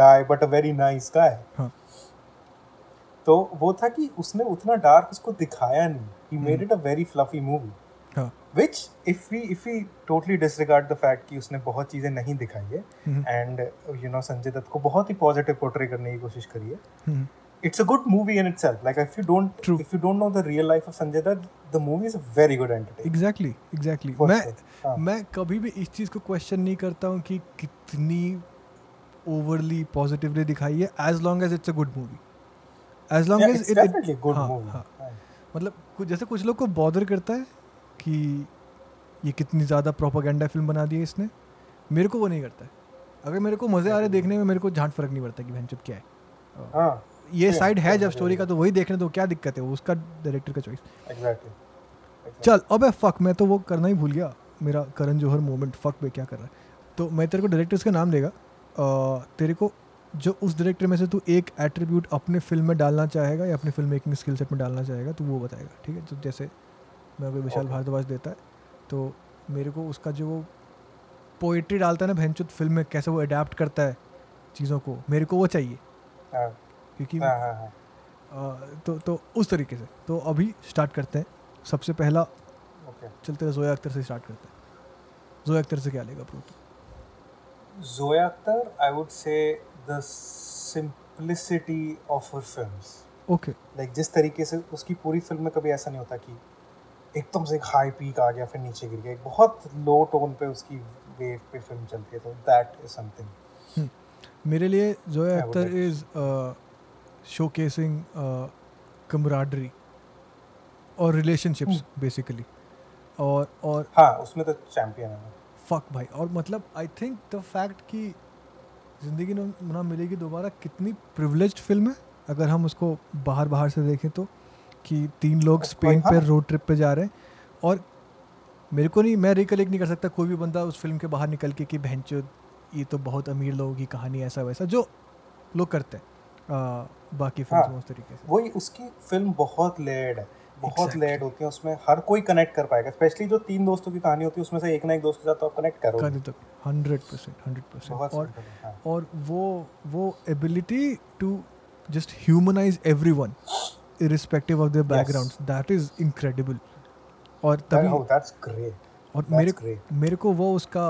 guy but a very nice guy. तो वो था कि उसने उतना डार्क उसको दिखाया नहीं. He made it a very fluffy movie. Which if we totally disregard the fact कि उसने बहुत चीज़ें नहीं दिखाई है and you know Sanjay Dutt को बहुत ही positive portray करने की कोशिश करी है, it's a good movie in itself. Like if you don't know the real life of Sanjay Dutt, the movie is a very good entertainment. Exactly. मैं कभी भी इस चीज़ को question नहीं करता हूँ कि कितनी overly positively दिखाई है, as long as it's a good movie. As long as it's definitely a good movie. मतलब जैसे कुछ लोग को बॉदर करता है कि ये कितनी ज़्यादा प्रोपागेंडा फिल्म बना दी है इसने, मेरे को वो नहीं करता है। अगर मेरे को मज़े आ रहे देखने में, मेरे को झांट फर्क नहीं पड़ता कि भैंचोद क्या है। ये साइड है जब स्टोरी का तो वही देखने दो, क्या दिक्कत है, उसका डायरेक्टर का चॉइस। Exactly. चल अबे फक, मैं तो वो करना ही भूल गया, मेरा करण जौहर मोमेंट। फक मैं क्या कर रहा है, तो मैं तेरे को डायरेक्टर्स का नाम देगा, तेरे को जो उस डायरेक्टर में से तू एक एट्रीब्यूट अपने फिल्म में डालना चाहेगा या अपने फिल्म मेकिंग स्किल सेट में डालना चाहेगा तो वो बताएगा, ठीक है। तो जैसे मैं अगर विशाल भारद्वाज देता है तो मेरे को उसका जो पोएट्री डालता है ना भैंचोद फिल्म में, कैसे वो अडेप्ट करता है चीज़ों को, मेरे को वो चाहिए क्योंकि तो उस तरीके से। तो अभी स्टार्ट करते हैं, सबसे पहला चलते हैं जोया अख्तर से स्टार्ट करते हैं। जोया अख्तर से क्या लेगा pro? Zoya Akhtar I would say the simplicity of her films. Okay, like जिस तरीके से उसकी पूरी फिल्म में कभी ऐसा नहीं होता कि एकदम से एक हाई पीक आ गया फिर नीचे गिर गया, एक बहुत लो टोन पे उसकी वेव पे फिल्म चलती है, तो दैट इज समथिंग। मेरे लिए जो है एक्टर इज शोकेसिंग कमराडरी और रिलेशनशिप्स बेसिकली, और हाँ उसमें तो चैंपियन है फक भाई। और मतलब आई थिंक द फैक्ट कि जिंदगी ना मिलेगी दोबारा कितनी प्रिविलेज्ड फिल्म है अगर हम उसको बाहर बाहर से देखें तो, कि तीन लोग स्पेन पे रोड ट्रिप पे जा रहे हैं और मेरे को नहीं, मैं रिकलेक्ट नहीं कर सकता कोई भी बंदा उस फिल्म के बाहर निकल के कि भैंचो ये तो बहुत अमीर लोगों की कहानी ऐसा वैसा जो लोग करते हैं बाकी फिल्मों उस तरीके से। वही उसकी फिल्म बहुत लेड है, बहुत लेड होती है, उसमें हर कोई कनेक्ट कर पाएगा, स्पेशली जो तीन दोस्तों की कहानी होती है उसमें से एक ना एक दोस्त के साथ आप कनेक्ट करोगे 100%। और वो ability to just humanise everyone irrespective of their backgrounds, that is incredible. और तभी that's great. और मेरे को वो उसका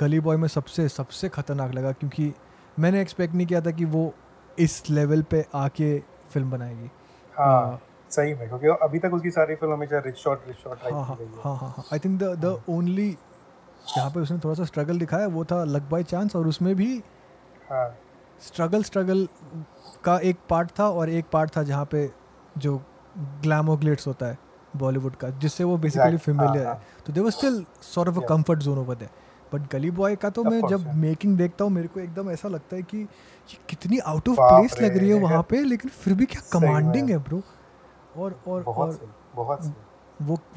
गली बॉय में सबसे खतरनाक लगा क्योंकि मैंने एक्सपेक्ट नहीं किया था कि वो इस लेवल पे आके फिल्म बनाएगी। हाँ सही में, क्योंकि अभी तक उसकी सारी फिल्म हमेशा रिच शॉट आई है। हाँ आई थिंक द ओनली जहाँ पे उसने थोड़ा सा स्ट्रगल दिखाया वो था लक बाय चांस, और उसमें भी स्ट्रगल का एक पार्ट था और एक पार्ट था जहाँ पे जो ग्लैमोग्लेट्स होता है बॉलीवुड का जिससे वो बेसिकली फेमिलियर है, तो they was still sort of a comfort zone over there. But Gully Boy का तो मैं जब मेकिंग देखता हूँ मेरे को एकदम ऐसा लगता है कि ये कितनी आउट ऑफ प्लेस लग रही है वहाँ पे, लेकिन फिर भी क्या कमांडिंग है ब्रो। और बहुत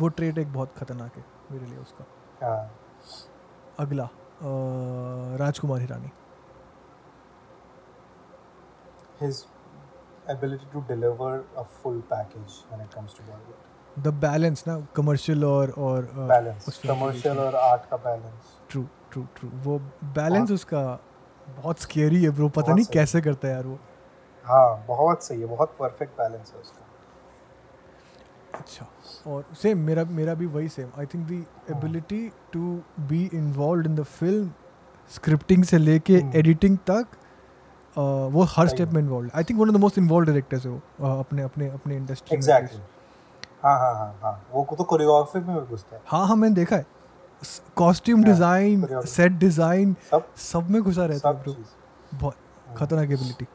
वो ट्रेड एक बहुत खतरनाक है मेरे लिए उसका। अगला Rajkumar Hirani, his ability to deliver a full package when it comes to Bollywood, the balance na commercial और balance commercial और art का balance, true वो balance उसका बहुत scary है bro, पता नहीं कैसे करता है यार वो। हाँ बहुत सही है, बहुत perfect balance है उसका। अच्छा और same मेरा भी वही same, I think the ability to be involved in the film, scripting से लेके editing तक वो हर स्टेप में इन्वॉल्व है। I think one of the most involve directors है वो अपने इंडस्ट्री। एग्जैक्टली हाँ वो तो कोरियोग्राफी में भी घुसता है। हाँ मैंने देखा है, कॉस्ट्यूम डिज़ाइन सेट डिज़ाइन सब में घुसा रहता है ब्रो, बहुत खतरनाक एबिलिटी।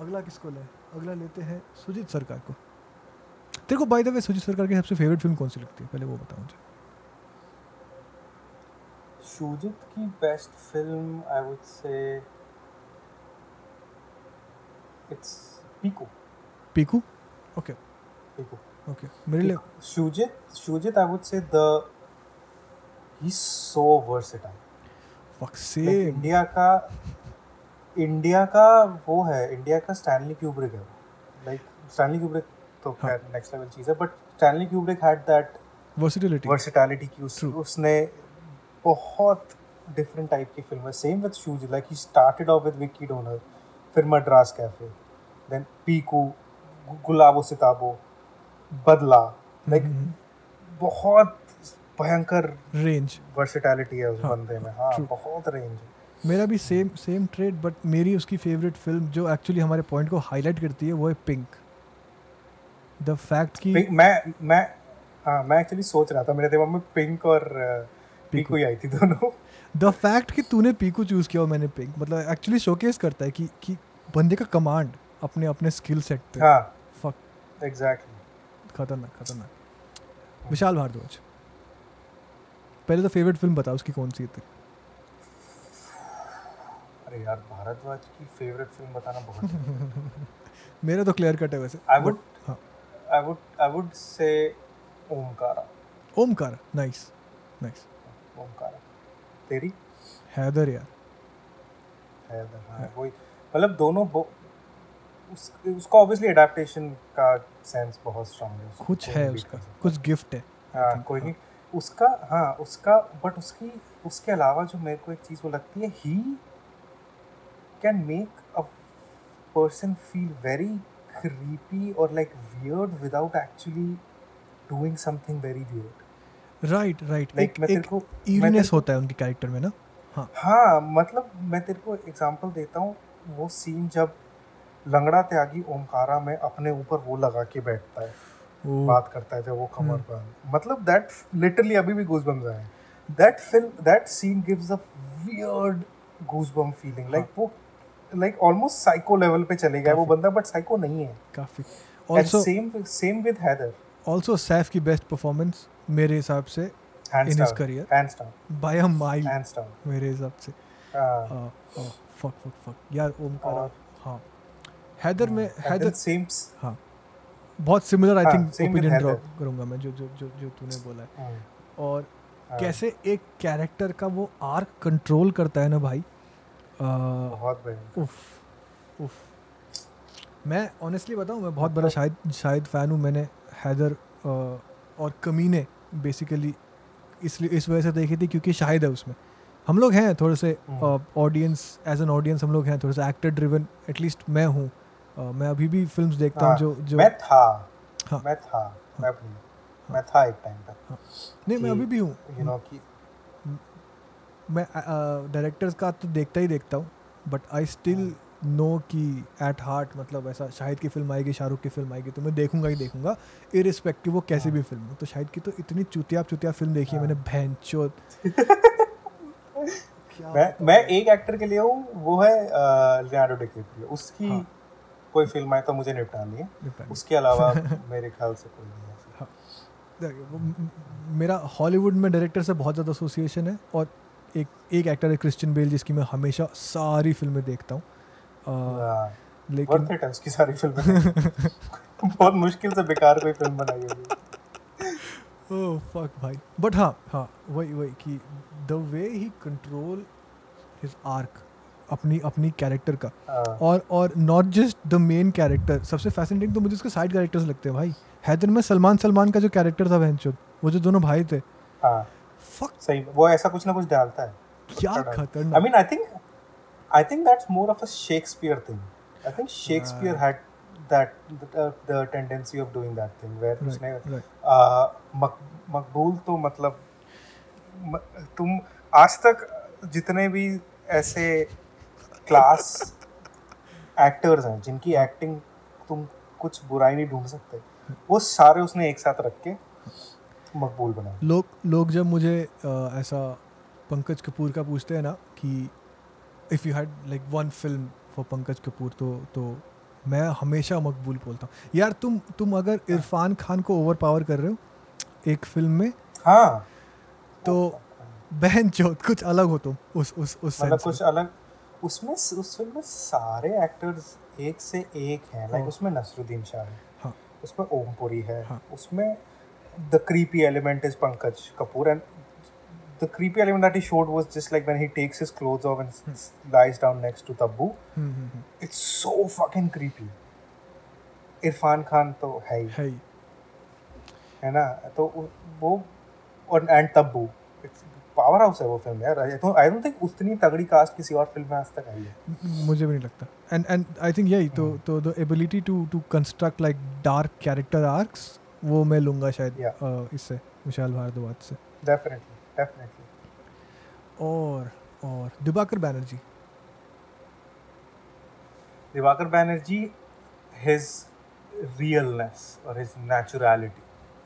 अगला किसको लें? अगला लेते हैं सुजीत सरकार को। तेरे को बाय द वे सुजीत सरकार की सबसे फेवरेट फिल्म कौन सी लगती है, पहले वो बताओ मुझे। सुजीत की बेस्ट फिल्म आई वुड से It's Piku? Okay. Shujit, I would say he's so versatile. Fuck, same. Like India ka वो है, India का Stanley Kubrick है। Like Stanley Kubrick तो खैर next level चीज़ है, but Stanley Kubrick had that versatility की उसने बहुत different type की फिल्म है। Same with Shujit, like he started off with Vicky Donner. फिर Madras cafe, then Piku, Gulabo Sitabo, Badla, like बहुत भयंकर रेंज वर्सेटिलिटी है उस बंदे में। हाँ बहुत रेंज है। मेरा भी सेम ट्रेड, बट मेरी उसकी फेवरेट फिल्म जो एक्चुअली हमारे पॉइंट को हाईलाइट करती है वो है पिंक। द फैक्ट कि मैं एक्चुअली सोच रहा था, मेरे दिमाग में पिंक और पीकू ही आई थी दोनों। द फैक्ट कि तूने पीकू चूज़ किया और मैंने पिंक, मतलब एक्चुअली शोकेस करता है कि बंदे का कमांड अपने स्किल सेट पे। हाँ फक एग्जैक्टली खतरनाक। विशाल भारद्वाज, पहले तो फेवरेट फिल्म बता उसकी कौन सी थी। अरे यार भारद्वाज की फेवरेट फिल्म बताना बहुत मेरा तो क्लियर कट है वैसे। I would say Omkara. Nice Omkara. तेरी हैदर यार हैदर वही, मतलब दोनों उसका ऑब्वियसली एडाप्टेशन का सेंस बहुत स्ट्रांग है, कुछ है उसका, कुछ गिफ्ट है। हाँ कोई नहीं उसका, हाँ उसका, बट उसके अलावा जो मेरे को एक चीज़ वो लगती है, he can make a person feel very creepy और like weird without actually doing something very weird. Right एक इवनेस होता है उनके कैरेक्टर में ना। हाँ मतलब मैं तेरे को एग्जांपल देता हूँ, वो सीन जब लंगड़ा त्यागी ओमकारा में अपने ऊपर वो लगा के बैठता है बात करता है जब वो कमर पर, मतलब दैट लिटरली अभी भी गूज़बम्स आए। That film, that scene gives a weird goosebump feeling, like वो लाइक ऑलमोस्ट साइको लेवल पे चले गया वो बंदा, बट साइको नहीं है काफी। Also same with Haider, also Saif की बेस्ट परफॉर्मेंस मेरे हिसाब से in his career, hands down by a mile, hands down मेरे हिसाब से। फक यार ओमकार, हाँ हैदर में, हैदर सेम्स, हाँ बहुत similar I think opinion draw करूंगा मैं जो जो जो जो तूने बोला है। और कैसे एक कैरेक्टर का वो आर्क कंट्रोल करता है ना भाई, बहुत बढ़िया। उफ उफ मैं ऑनेस्टली बताऊं, मैं बहुत बड़ा शायद फ़ैन हूँ। मैंने हैदर और कमीने बेसिकली इसलिए इस वजह से देखी थी क्योंकि शाहिद है उसमें। हम लोग हैं थोड़े से ऑडियंस, एज एन ऑडियंस हम लोग हैं थोड़े से एक्टर ड्रिवन, एटलीस्ट मैं हूँ। मैं अभी भी फिल्म्स देखता हूँ जो जो मैं था, हाँ मैं था, मैं था एक टाइम पर, नहीं मैं अभी भी हूँ, यू नो कि मैं डायरेक्टर्स का तो देखता ही देखता हूँ, बट आई स्टिल नो कि एट हार्ट, मतलब ऐसा शाहिद की फिल्म आएगी, शाहरुख की फिल्म आएगी तो मैं देखूंगा ही देखूंगा, इरिस्पेक्टिव वो कैसी भी फिल्म हो। तो शाहिद की तो इतनी चुतिया फिल्म देखी है मैंने, भैंचोद। मैं एक एक्टर के लिए हूँ, वो है लियोनार्डो डिकैप्रियो, उसकी कोई फिल्म आए तो मुझे निपटानी है, उसके अलावा मेरे ख्याल से कोई नहीं है। मेरा हॉलीवुड में डायरेक्टर से बहुत ज़्यादा एसोसिएशन है, और एक एक्टर है क्रिश्चियन बेल, जिसकी मैं हमेशा सारी फिल्में देखता हूँ। लेकिन वर्थ इट है उसकी सारी फिल्में बहुत मुश्किल से बेकार कोई फिल्म बनाई होगी। ओह फक भाई, बट हाँ वही कि the way he control his arc, अपनी कैरेक्टर का, और not just the main character. सबसे फैसिनेटिंग तो मुझे उसके साइड कैरेक्टर्स लगते हैं भाई। हैदर में सलमान का जो कैरेक्टर था बहनचोद, वो जो दोनों भाई थे, फक सही वो ऐसा कुछ ना कुछ डालता है, क्या खतरनाक। I mean I think that's more of a Shakespeare thing. I think Shakespeare had that the tendency of doing that thing where उसने मकबूल तो, मतलब तुम आज तक जितने भी ऐसे क्लास एक्टर्स हैं जिनकी एक्टिंग तुम कुछ बुराई नहीं ढूंढ सकते, वो सारे उसने एक साथ रख के मकबूल बनाया। लोग जब मुझे ऐसा पंकज कपूर का पूछते हैं ना कि if you had like one film for Pankaj Kapoor, तो मैं हमेशा मकबूल बोलता हूँ। यार तुम अगर इरफान खान को ओवर पावर कर रहे हो एक फिल्म में, हाँ तो बहन चोद कुछ अलग हो तुम, उस मतलब कुछ अलग। उसमें उस फिल्म में सारे एक्टर्स एक से एक हैं, लाइक उसमें नसरुद्दीन शाह है, उसमें ओम पुरी है, उसमें the creepy element is Pankaj Kapoor, and the creepy element that he showed was just like when he takes his clothes off and lies down next to Tabu, it's so fucking creepy. Irrfan Khan तो है ही है ना, तो वो और एंड तब्बू पावर हाउस है वो फिल्म यार। आई डोंट थिंक उतनी तगड़ी कास्ट किसी और फिल्म में आज तक आई है, मुझे भी नहीं लगता। एंड आई थिंक यही तो the ability to construct like dark character arcs, वो मैं लूंगा शायद इससे, विशाल भारद्वाज से, डेफिनेटली। और दिवाकर बैनर्जी हिज रियलनेस और हिज नेचुरलिटी,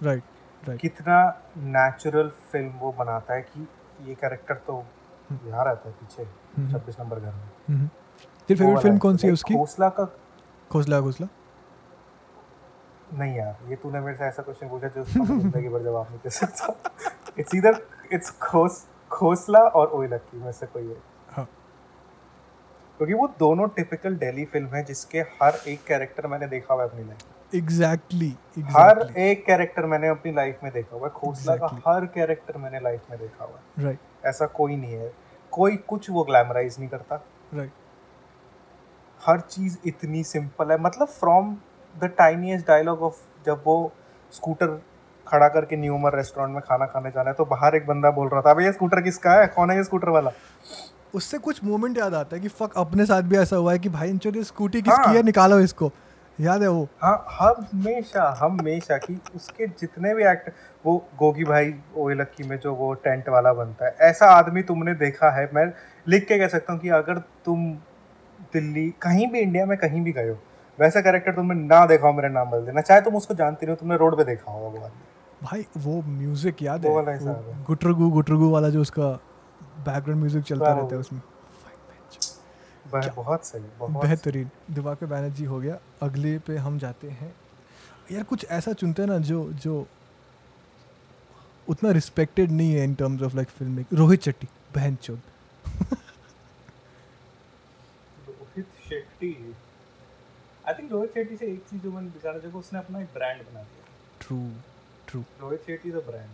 राइट, कितना नेचुरल फिल्म वो बनाता है कि ये कैरेक्टर तो यहाँ रहता है पीछे 26 नंबर घर में। तेरी फेवरेट फिल्म कौन सी है उसकी? खोसला नहीं यार, ये तूने मेरे से ऐसा क्वेश्चन पूछा जो जिंदगी भर जवाब नहीं दे सकता। इट्स ईदर इट्स खोसला और ओइलक्की में से कोई है, हाँ, क्योंकि वो दोनों टिपिकल दिल्ली फिल्म है जिसके हर एक कैरेक्टर मैंने देखा हुआ है अपनी लाइफ। एग्जैक्टली हर एक कैरेक्टर मैंने अपनी लाइफ में देखा हुआ है। खोसला का हर कैरेक्टर मैंने लाइफ में देखा हुआ है, राइट। ऐसा कोई नहीं है, कोई कुछ वो ग्लैमराइज नहीं करता, राइट। हर चीज़ इतनी सिंपल है, मतलब from the tiniest dialogue of जब वो स्कूटर खड़ा करके न्यू उमर रेस्टोरेंट में खाना खाने जाना है तो बाहर एक बंदा बोल रहा था, अबे ये स्कूटर किसका है, कौन है ये स्कूटर वाला। उससे कुछ मोमेंट याद आता है कि फक अपने साथ भी ऐसा हुआ है कि भाई इन चोरी स्कूटी किसकी है, निकालो इसको, याद है वो। हाँ हमेशा कि उसके जितने भी एक्ट, वो गोगी भाई ओइलक्की में जो वो टेंट वाला बनता है, ऐसा आदमी तुमने देखा है? मैं लिख के कह सकता हूँ कि अगर तुम दिल्ली कहीं भी, इंडिया में कहीं भी गए हो, वैसा कैरेक्टर तुमने ना देखा हो मेरा नाम बदल देना, चाहे तुम उसको जानती नहीं हो, तुमने रोड पे देखा होगा वो आदमी। भाई वो म्यूजिक याद है, गुटरगू गुटरगू वाला जो उसका बैकग्राउंड म्यूजिक चलता रहता है उसमें, बहुत सही, बहुत बेहतरीन। दिवाकर बनर्जी हो गया। अगले पे हम जाते हैं यार, कुछ ऐसा चुनते हैं ना जो जो उतना रिस्पेक्टेड नहीं है in terms of like film making. Rohit Shetty, बहनचोद रोहित शेट्टी। आई थिंक रोहित शेट्टी से एक चीज जो मैंने बिगाड़ा जो उसने अपना एक ब्रांड बना दिया। True true, Rohit Shetty is a brand.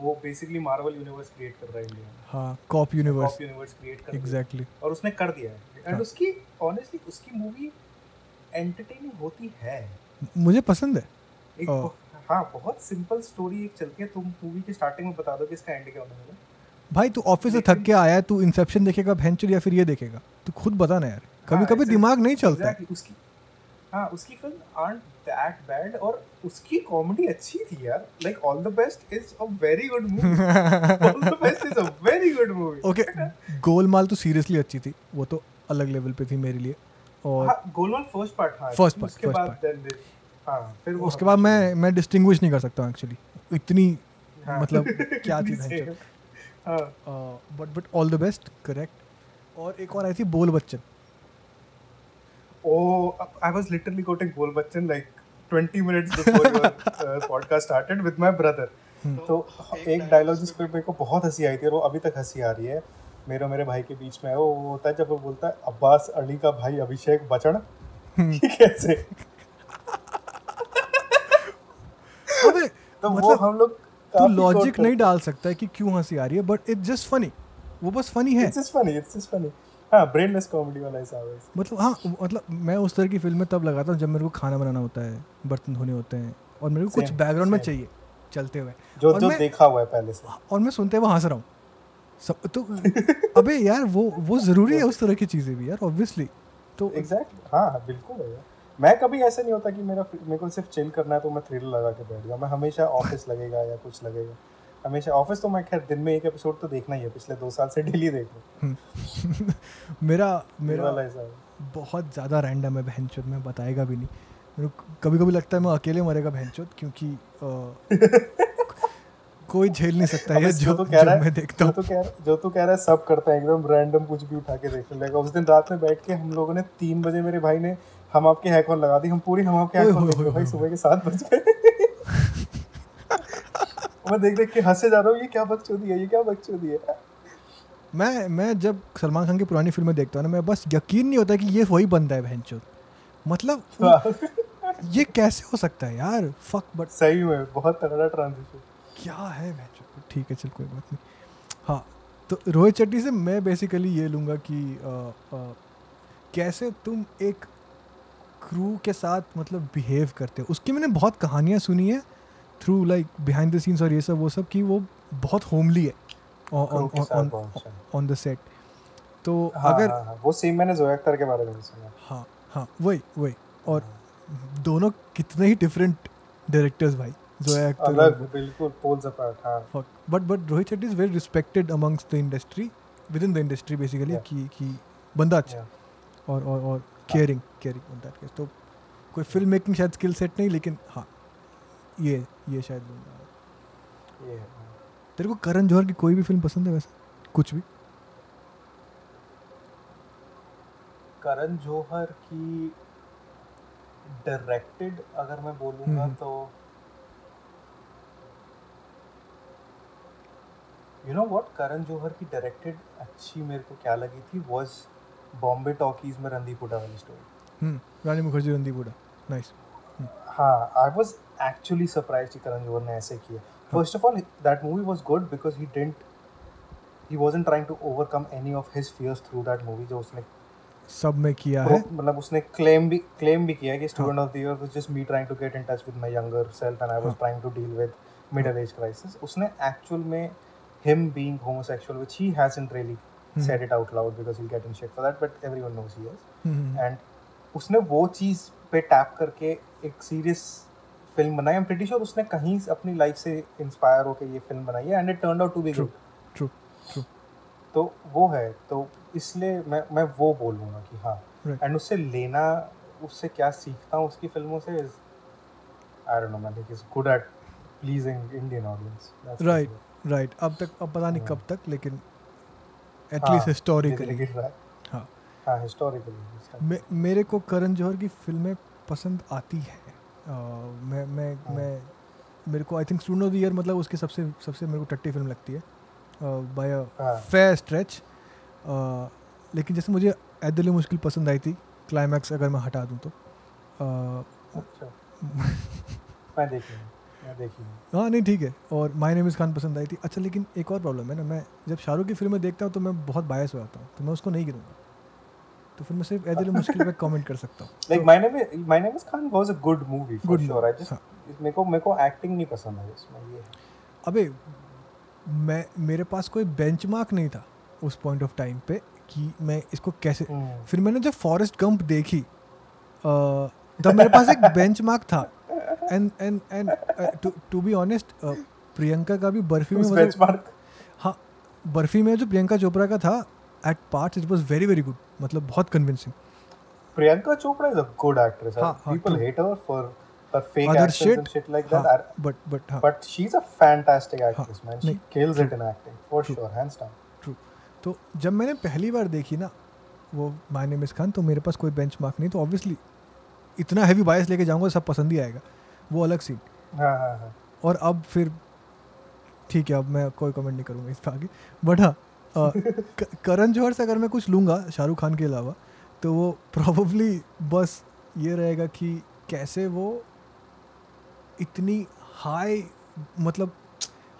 वो बेसिकली मार्वल यूनिवर्स क्रिएट कर रहा है इंडिया में। हाँ, cop universe, cop universe create कर एग्जैक्टली, और उसने कर दिया है। एंड उसकी ऑनेस्टली उसकी मूवी एंटरटेनिंग होती है, मुझे पसंद है। हाँ, बहुत सिंपल स्टोरी एक चलती है। तुम मूवी के स्टार्टिंग में बता दो कि इसका एंड क्या होने वाला है। भाई तू ऑफिस से थक के आया, तू इंसेप्शन देखेगा वेंचर या फिर ये देखेगा, तू खुद बता ना यार। कभी-कभी दिमाग नहीं चलता उसकी। हाँ, उसकी फिल्म आर्ट दैट बैड और उसकी कॉमेडी अच्छी थी यार। Like all the best is a very good movie, all the best is a very good movie. Okay, Golmaal तो सीरियसली अच्छी थी, वो तो अलग लेवल पे थी मेरे लिए। और गोलमाल फर्स्ट पार्ट, हाँ फर्स्ट पार्ट, उसके बाद फिर वो उसके बाद मैं डिस्टिंग्विश नहीं कर सकता हूँ एक्चुअली, इतनी मतलब क्या चीज़ है। But all the best, correct. और एक और आई थी Bol Bachchan. Oh, I was literally quoting Bol Bachchan like 20 minutes before your podcast started with my brother. तो एक डायलॉग जिस पे मेरे को बहुत हंसी आई थी और वो अभी तक हंसी आ रही है मेरे और मेरे भाई के बीच में, वो होता है जब वो बोलता है अब्बास अली का भाई अभिषेक बच्चन। कैसे तो मतलब वो हम लोग तू लॉजिक नहीं डाल सकता है कि क्यों हंसी आ रही है, बट इट्स जस्ट फनी। वो बस फनी है, इट्स जस्ट फनी। हां, ब्रेनलेस कॉमेडी वाला हिसाब है मतलब। हां मतलब मैं उस तरह की फिल्में तब लगाता हूं जब मेरे को खाना बनाना होता है, बर्तन धोने होते हैं और मेरे को कुछ बैकग्राउंड में चाहिए चलते हुए जो देखा हुआ है पहले से, और मैं सुनते हुए हंस रहा हूं सब। तो अबे यार वो जरूरी है उस तरह की चीजें भी यार, ऑब्वियसली। तो एग्जैक्टली, हां बिल्कुल है। मैं कभी ऐसा नहीं होता कि मेरे को सिर्फ चिल करना है तो मैं थ्रिल लगा के बैठ गया। मैं हमेशा ऑफिस लगेगा या कुछ लगेगा, हमेशा ऑफिस। तो मैं खैर दिन में एक एपिसोड तो देखना ही है, पिछले 2 साल से डेली देख रहा हूँ। मेरा बहुत ज़्यादा रैंडम है बहनचोद, मैं बताएगा भी नहीं। मेरे को कभी कभी लगता है मैं अकेले मरेगा बहनचोद, क्योंकि कोई झेल नहीं सकता है जो तो कह रहा है। मैं देखता हूं जो तो कह रहा है सब करता है, एकदम रैंडम कुछ भी उठा के देखने लगा। उस दिन रात में बैठ के हम लोगों ने 3 बजे मेरे भाई ने हम आपके हैकॉन लगा दी। हम पूरी हम आपके हैकॉन देख रहे भाई, सुबह के 7 बजे। मैं देख के हंसे जा रहा हूं, ये क्या बकचोदी है। मैं जब सलमान खान की पुरानी फिल्में देखता हूं ना, मैं बस यकीन नहीं होता कि ये वही बंदा है बहनचोद। मतलब ये कैसे हो सकता है यार, फक। बट सही में बहुत तगड़ा ट्रांजिशन क्या है बहनचोद। ठीक है चल, कोई बात नहीं। हाँ, तो रोहित शेट्टी से मैं बेसिकली ये लूँगा कि कैसे तुम एक क्रू के साथ मतलब बिहेव करते हो। उसकी मैंने बहुत कहानियाँ सुनी है through like behind the scenes और ये सब वो सब, कि वो बहुत होमली है ऑन द सेट। तो अगर वो सेम मैंने जोया अख्तर के बारे में सुना। हाँ वही। और दोनों कितने ही डिफरेंट डायरेक्टर्स भाई, जोया अख्तर बिल्कुल पोल्स अपार्ट। हाँ, but Rohit Shetty is very respected amongst the industry, with in the industry basically, कि बंदा अच्छा और केयरिंग ऑन दैट केस। तो कोई फिल्म मेकिंग शायद स्किल सेट नहीं, लेकिन हाँ ये शायद लूँगा। तेरे को करण जौहर की कोई भी फिल्म पसंद है वैसे, कुछ भी? करण जौहर की डायरेक्टेड अगर मैं बोलूँगा तो you know what, Karan Johar की डायरेक्टेड अच्छी मेरे को क्या लगी थी वाज बॉम्बे टॉकीज में रणदीप हुड्डा वाली स्टोरी। रानी मुखर्जी, रणदीप हुड्डा, नाइस। हाँ, आई वाज एक्चुअली सरप्राइज्ड कि करण जौहर ने ऐसे किया। First of all that movie was good because he wasn't trying to overcome any of his fears through that movie, जो उसने सब में किया है। मतलब उसने क्लेम भी किया कि student of the year was just me trying to get in touch with my younger self and I was trying to deal with middle age crisis. उसने एक्चुअल में him being homosexual, which he hasn't really said it out loud because he'll get in shit for that, but everyone knows he is. And उसने वो चीज़ पे टैप करके एक सीरियस फिल्म बनाई। I'm pretty sure उसने कहीं अपनी लाइफ से इंस्पायर होकर ये फिल्म बनाई है and it turned out to be good. True. तो वो है, तो इसलिए मैं वो बोलूँगा कि हाँ। And उससे लेना उससे क्या सीखता हूँ उसकी फिल्मों से is I don't know, I think he's good at pleasing Indian audience. Right. अब पता नहीं कब तक, लेकिन at least historically. हाँ, historically. मेरे को करण जौहर की फिल्में पसंद आती हैं. मेरे को I think student of the year मतलब उसकी सबसे मेरे को टट्टी फिल्म लगती है बाय अ फेयर स्ट्रेच. लेकिन जैसे मुझे ऐदिल मुश्किल पसंद आई थी, क्लाइमैक्स अगर मैं हटा दूं तो हाँ नहीं ठीक है. और माय नेम इज़ खान पसंद आई थी. अच्छा, लेकिन एक और प्रॉब्लम है ना, मैं जब शाहरुख की फिल्में देखता हूँ तो मैं बहुत बायस हो जाता हूँ, तो मैं उसको नहीं गिरूँगा, तो फिर मैं सिर्फ ऐदिल मुश्किल पे कमेंट कर सकता हूँ. Like my name is Khan was a good movie for sure. I just मेरे को एक्टिंग नहीं पसंद आई इसमें. ये अबे मैं मेरे पास कोई बेंचमार्क नहीं था उस पॉइंट ऑफ टाइम पे कि मैं इसको कैसे. फिर मैंने जब फॉरेस्ट गंप देखी तब मेरे पास एक बेंचमार्क था. And to be honest Priyanka का भी बर्फी में बेंचमार्क. हाँ, बर्फी में जो प्रियंका चोपड़ा का था at parts it was very very good, मतलब बहुत convincing. Priyanka Chopra is a good actress. People hate her for her fake actions and shit like that. But she's a fantastic actress, man. She kills it in acting for sure, hands down. True. तो जब मैंने पहली बार देखी ना वो My Name Is Khan, तो मेरे पास कोई बेंचमार्क नहीं, तो ऑब्वियसली इतना हैवी बायस लेके जाऊंगा सब पसंद ही आएगा, वो अलग सीन. हाँ. और अब फिर ठीक है, अब मैं कोई कमेंट नहीं करूँगा इस पर आगे. बट हाँ, करण जौहर से अगर मैं कुछ लूँगा शाहरुख खान के अलावा तो वो प्रॉबली बस ये रहेगा कि कैसे वो इतनी हाई, मतलब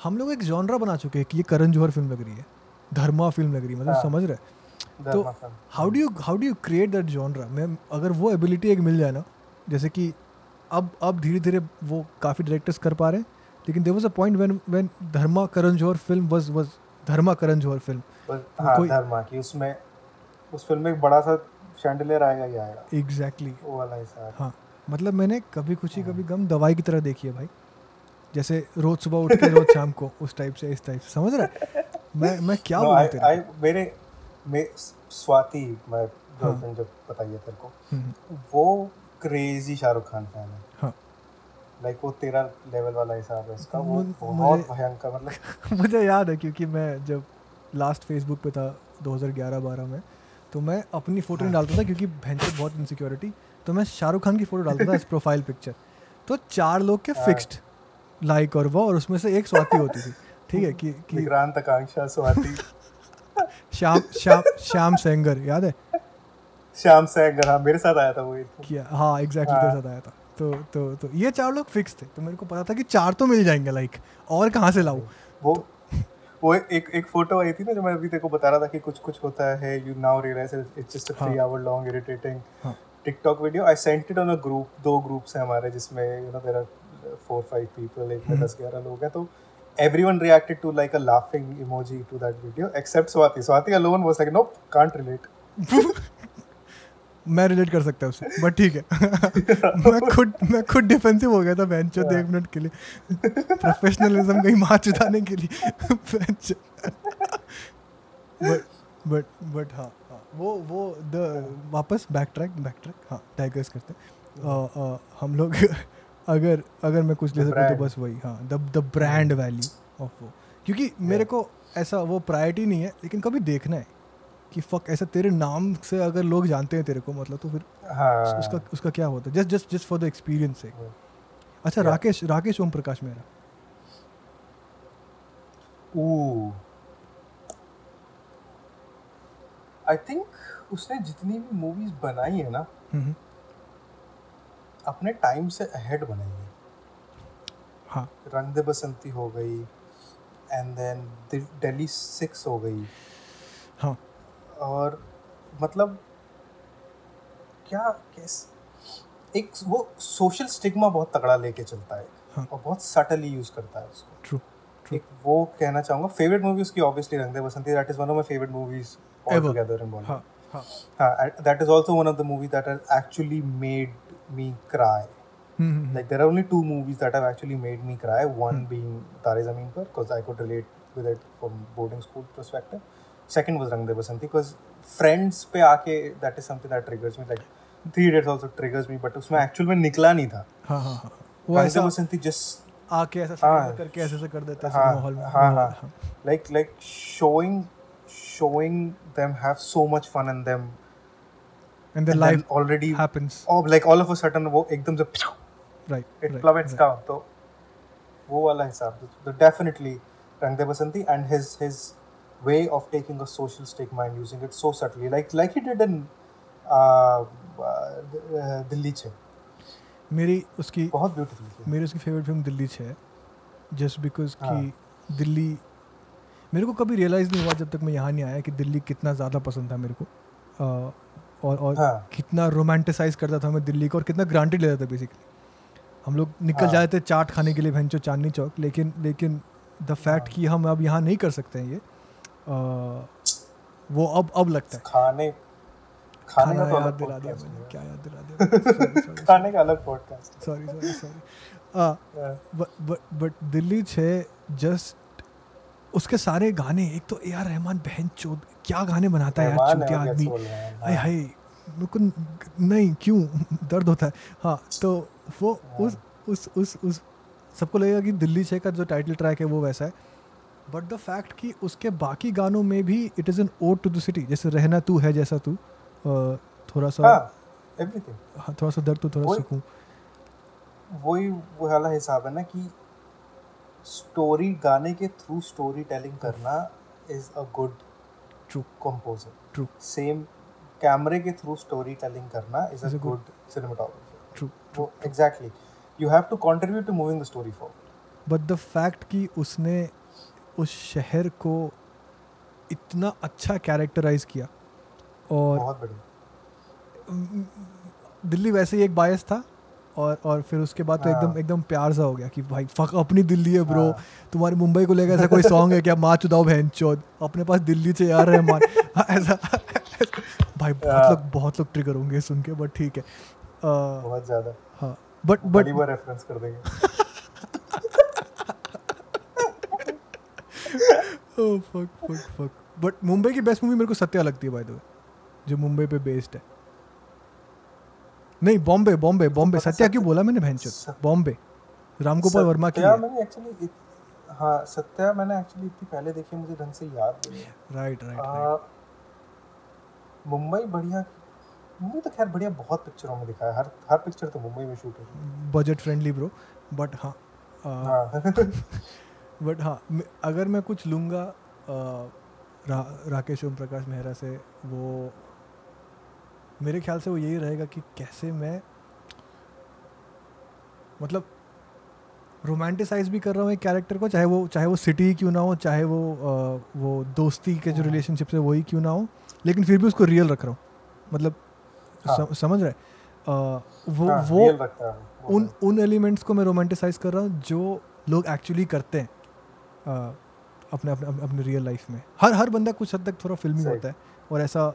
हम लोग एक जॉनरा बना चुके हैं कि ये करण जौहर फिल्म लग रही है, धर्मा फिल्म लग रही है, मतलब समझ रहे हैं. तो how do you create that genre. मैं अगर वो एबिलिटी एक मिल जाए ना, जैसे कि अब धीरे धीरे वो काफ़ी डायरेक्टर्स कर पा रहे हैं, लेकिन there was a point when Dharma Karan Johar film was Dharma Karan Johar film. कोई धर्मा की उसमें उस फिल्म में एक बड़ा सा शैंडलियर आएगा ही आएगा. एग्जैक्टली वो वाला हिसाब. हाँ, मतलब मैंने कभी गम दवाई की तरह देखी है भाई, जैसे रोज सुबह उठ के रोज शाम को, उस टाइप से इस टाइप से, समझ रहा. मैं क्या बोलूं तेरे को. मेरे स्वाति, मैं गर्लफ्रेंड जब बताइए तेरे को, वो क्रेजी शाहरुख खान फैन है. लाइक वो तेरा लेवल वाला हिसाब है इसका, वो बहुत भयंकर. मतलब मुझे याद है क्योंकि मैं जब लास्ट फेसबुक पे था 2011-12 में, तो मैं अपनी फोटो नहीं डालता था क्योंकि बहन से बहुत इनसिक्योरिटी, तो मैं शाहरुख खान की फोटो डालता था इस प्रोफाइल पिक्चर, तो 4 लोग के फिक्स्ड लाइक और वो, और उसमें से एक स्वाति होती थी. ठीक है कि विक्रांत आकांक्षा स्वाति श्याम सेंगर, याद है श्याम सेंगर. हाँ, मेरे साथ आया था वो क्या. हाँ एग्जैक्टली, तेरे साथ आया था. तो ये 4 लोग फिक्स थे, तो मेरे को पता था कि 4 तो मिल जाएंगे लाइक, और कहाँ से लाऊं. वो एक फोटो आई थी ना जो मैं अभी तेरे को बता रहा था कि कुछ होता है, you now realise it's just a 3 hour long irritating TikTok video. I sent it on a group. 2 groups हैं हमारे जिसमें you know there are 4-5 people, एक में 10-11 लोग हैं, तो everyone reacted to like a laughing emoji to that video except Swati. Swati alone was like nope, can't relate. मैं relate कर सकता हूँ उससे, बट ठीक है. मैं खुद डिफेंसिव हो गया था बेंचो 1 मिनट के लिए, प्रोफेशनलिज्म कहीं मार चुदाने के लिए. बट हाँ, वो वापस बैक ट्रैक. हाँ, डाइवर्स करते हैं हम लोग. अगर मैं कुछ ले सकूँ तो बस वही. हाँ, द ब्रांड वैल्यू ऑफ वो, क्योंकि मेरे को ऐसा वो प्रायोरिटी नहीं है, लेकिन कभी देखना है कि फक ऐसा तेरे नाम से अगर लोग जानते हैं तेरे को, मतलब तो फिर उसका क्या होता है. जस्ट फॉर द एक्सपीरियंस है. अच्छा, राकेश ओम प्रकाश मेहरा. आई थिंक उसने जितनी भी मूवीज बनाई है ना अपने टाइम से अहेड बनाई है. हाँ, रंग दे बसंती हो गई, एंड देन दिल्ली 6 हो गई. हाँ, और मतलब क्या कैसे एक वो सोशल स्टिग्मा बहुत तगड़ा लेके चलता है. हाँ. और बहुत सटली यूज करता है उसको. ट्रू. एक वो कहना चाहूँगा फेवरेट मूवी उसकी obviously Rang De Basanti, that is one of my favourite movies altogether in Bollywood. That is also one of the movies that has actually made me cry. Mm-hmm. Like there are only 2 movies that have actually made me cry. One being Tare Zameen Par, because I could relate with it from boarding school perspective. Second was Rang De Basanti, because friends pe aake that is something that triggers me. Like three idiots also triggers me, but उसमें एक्चुअल में निकला नहीं था। हाँ हाँ हाँ, वो ऐसा वसंती जस्ट आके ऐसा करके ऐसे कर देता है माहौल में। हाँ हाँ, like showing them have so much fun in them and their life already happens, or like all of a sudden wo ekdam se right it plummets down, so wo wala hisab the definitely Rang De Basanti and his way of taking a social stigma and using it so subtly, like he did in Dilli 6। मेरी उसकी बहुत ब्यूटीफुल, मेरी उसकी फेवरेट फिल्म दिल्ली 6 है, just because कि दिल्ली मेरे को कभी रियलाइज़ नहीं हुआ जब तक मैं यहाँ नहीं आया कि दिल्ली कितना ज़्यादा पसंद था मेरे को, और हाँ। कितना रोमांटिसाइज करता था मैं दिल्ली को, और कितना ग्रांटेड लेता था बेसिकली। हम लोग निकल हाँ। जाते थे चाट खाने के लिए भैंचो चांदनी चौक, लेकिन द फैक्ट हाँ। कि हम अब यहाँ नहीं कर सकते हैं ये, वो अब लगता है। खाने का तो याद दिला दिया मैंने, क्या याद दिला दिया, खाने का अलग podcast, sorry. But Delhi 6 just उसके सारे गाने, एक तो ए आर रहमान बहन चोद क्या गाने बनाता है यार, चूतिया आदमी, हाय हाय मेरे को नहीं क्यों दर्द होता है। हाँ, तो वो उस सबको लगेगा कि दिल्ली 6 का जो टाइटल ट्रैक है वो वैसा है, बट द फैक्ट कि उसके बाकी गानों में भी it is an ode to the city, जैसे रहना तू है जैसा तू, थोड़ा सा एवरीथिंग, हाँ थोड़ा सा दर्द तो थोड़ा सुकून, वही वाला हिसाब है ना कि स्टोरी गाने के थ्रू स्टोरी टेलिंग करना is a good true composer, true same कैमरे के थ्रू स्टोरी टेलिंग करना is a good cinematographer, true वो exactly you have to contribute to moving the story forward. But the fact कि उसने उस शहर को इतना अच्छा कैरेक्टराइज किया, और बहुत बढ़िया। दिल्ली वैसे ही एक बायस था, और फिर उसके बाद तो एकदम प्यार सा हो गया कि भाई फक अपनी दिल्ली है ब्रो, तुम्हारे मुंबई को लेकर ऐसा कोई सॉन्ग है क्या, माँ चुदाओ बहन चौध, अपने पास दिल्ली से यार रहमान ऐसा भाई बहुत लोग ट्रिगर होंगे सुन के, बट ठीक है बहुत ज़्यादा। हाँ, बट रेफरेंस कर देंगे। ओह फक बट मुंबई की बेस्ट मूवी मेरे को सत्या लगती है बाय द वे, जो मुंबई पे बेस्ड है। नहीं, बॉम्बे सत्या क्यों बोला मैंने भैंचोद, बॉम्बे रामगोपाल वर्मा की है। मैंने एक्चुअली हाँ सत्या मैंने एक्चुअली इतनी पहले देखी, मुझे ढंग से याद नहीं है। राइट मुंबई बढ़िया, मुंबई तो खैर बढ़िया बहुत पिक्चरों में दिखाया, हर पिक्चर तो मुंबई में शूट है, बजट फ्रेंडली ब्रो। बट हाँ बट हाँ, अगर मैं कुछ लूँगा राकेश ओम प्रकाश मेहरा से, वो मेरे ख्याल से वो यही रहेगा कि कैसे मैं मतलब रोमांटिसाइज भी कर रहा हूँ एक कैरेक्टर को, चाहे वो सिटी ही क्यों ना हो, चाहे वो दोस्ती के जो रिलेशनशिप्स है वही क्यों ना हो, लेकिन फिर भी उसको रियल रख रहा हूँ, मतलब समझ रहे वो उन एलिमेंट्स को मैं रोमांटिसाइज कर रहा हूँ जो लोग एक्चुअली करते हैं अपने रियल लाइफ में। हर बंदा कुछ हद तक थोड़ा फिल्मी होता है और ऐसा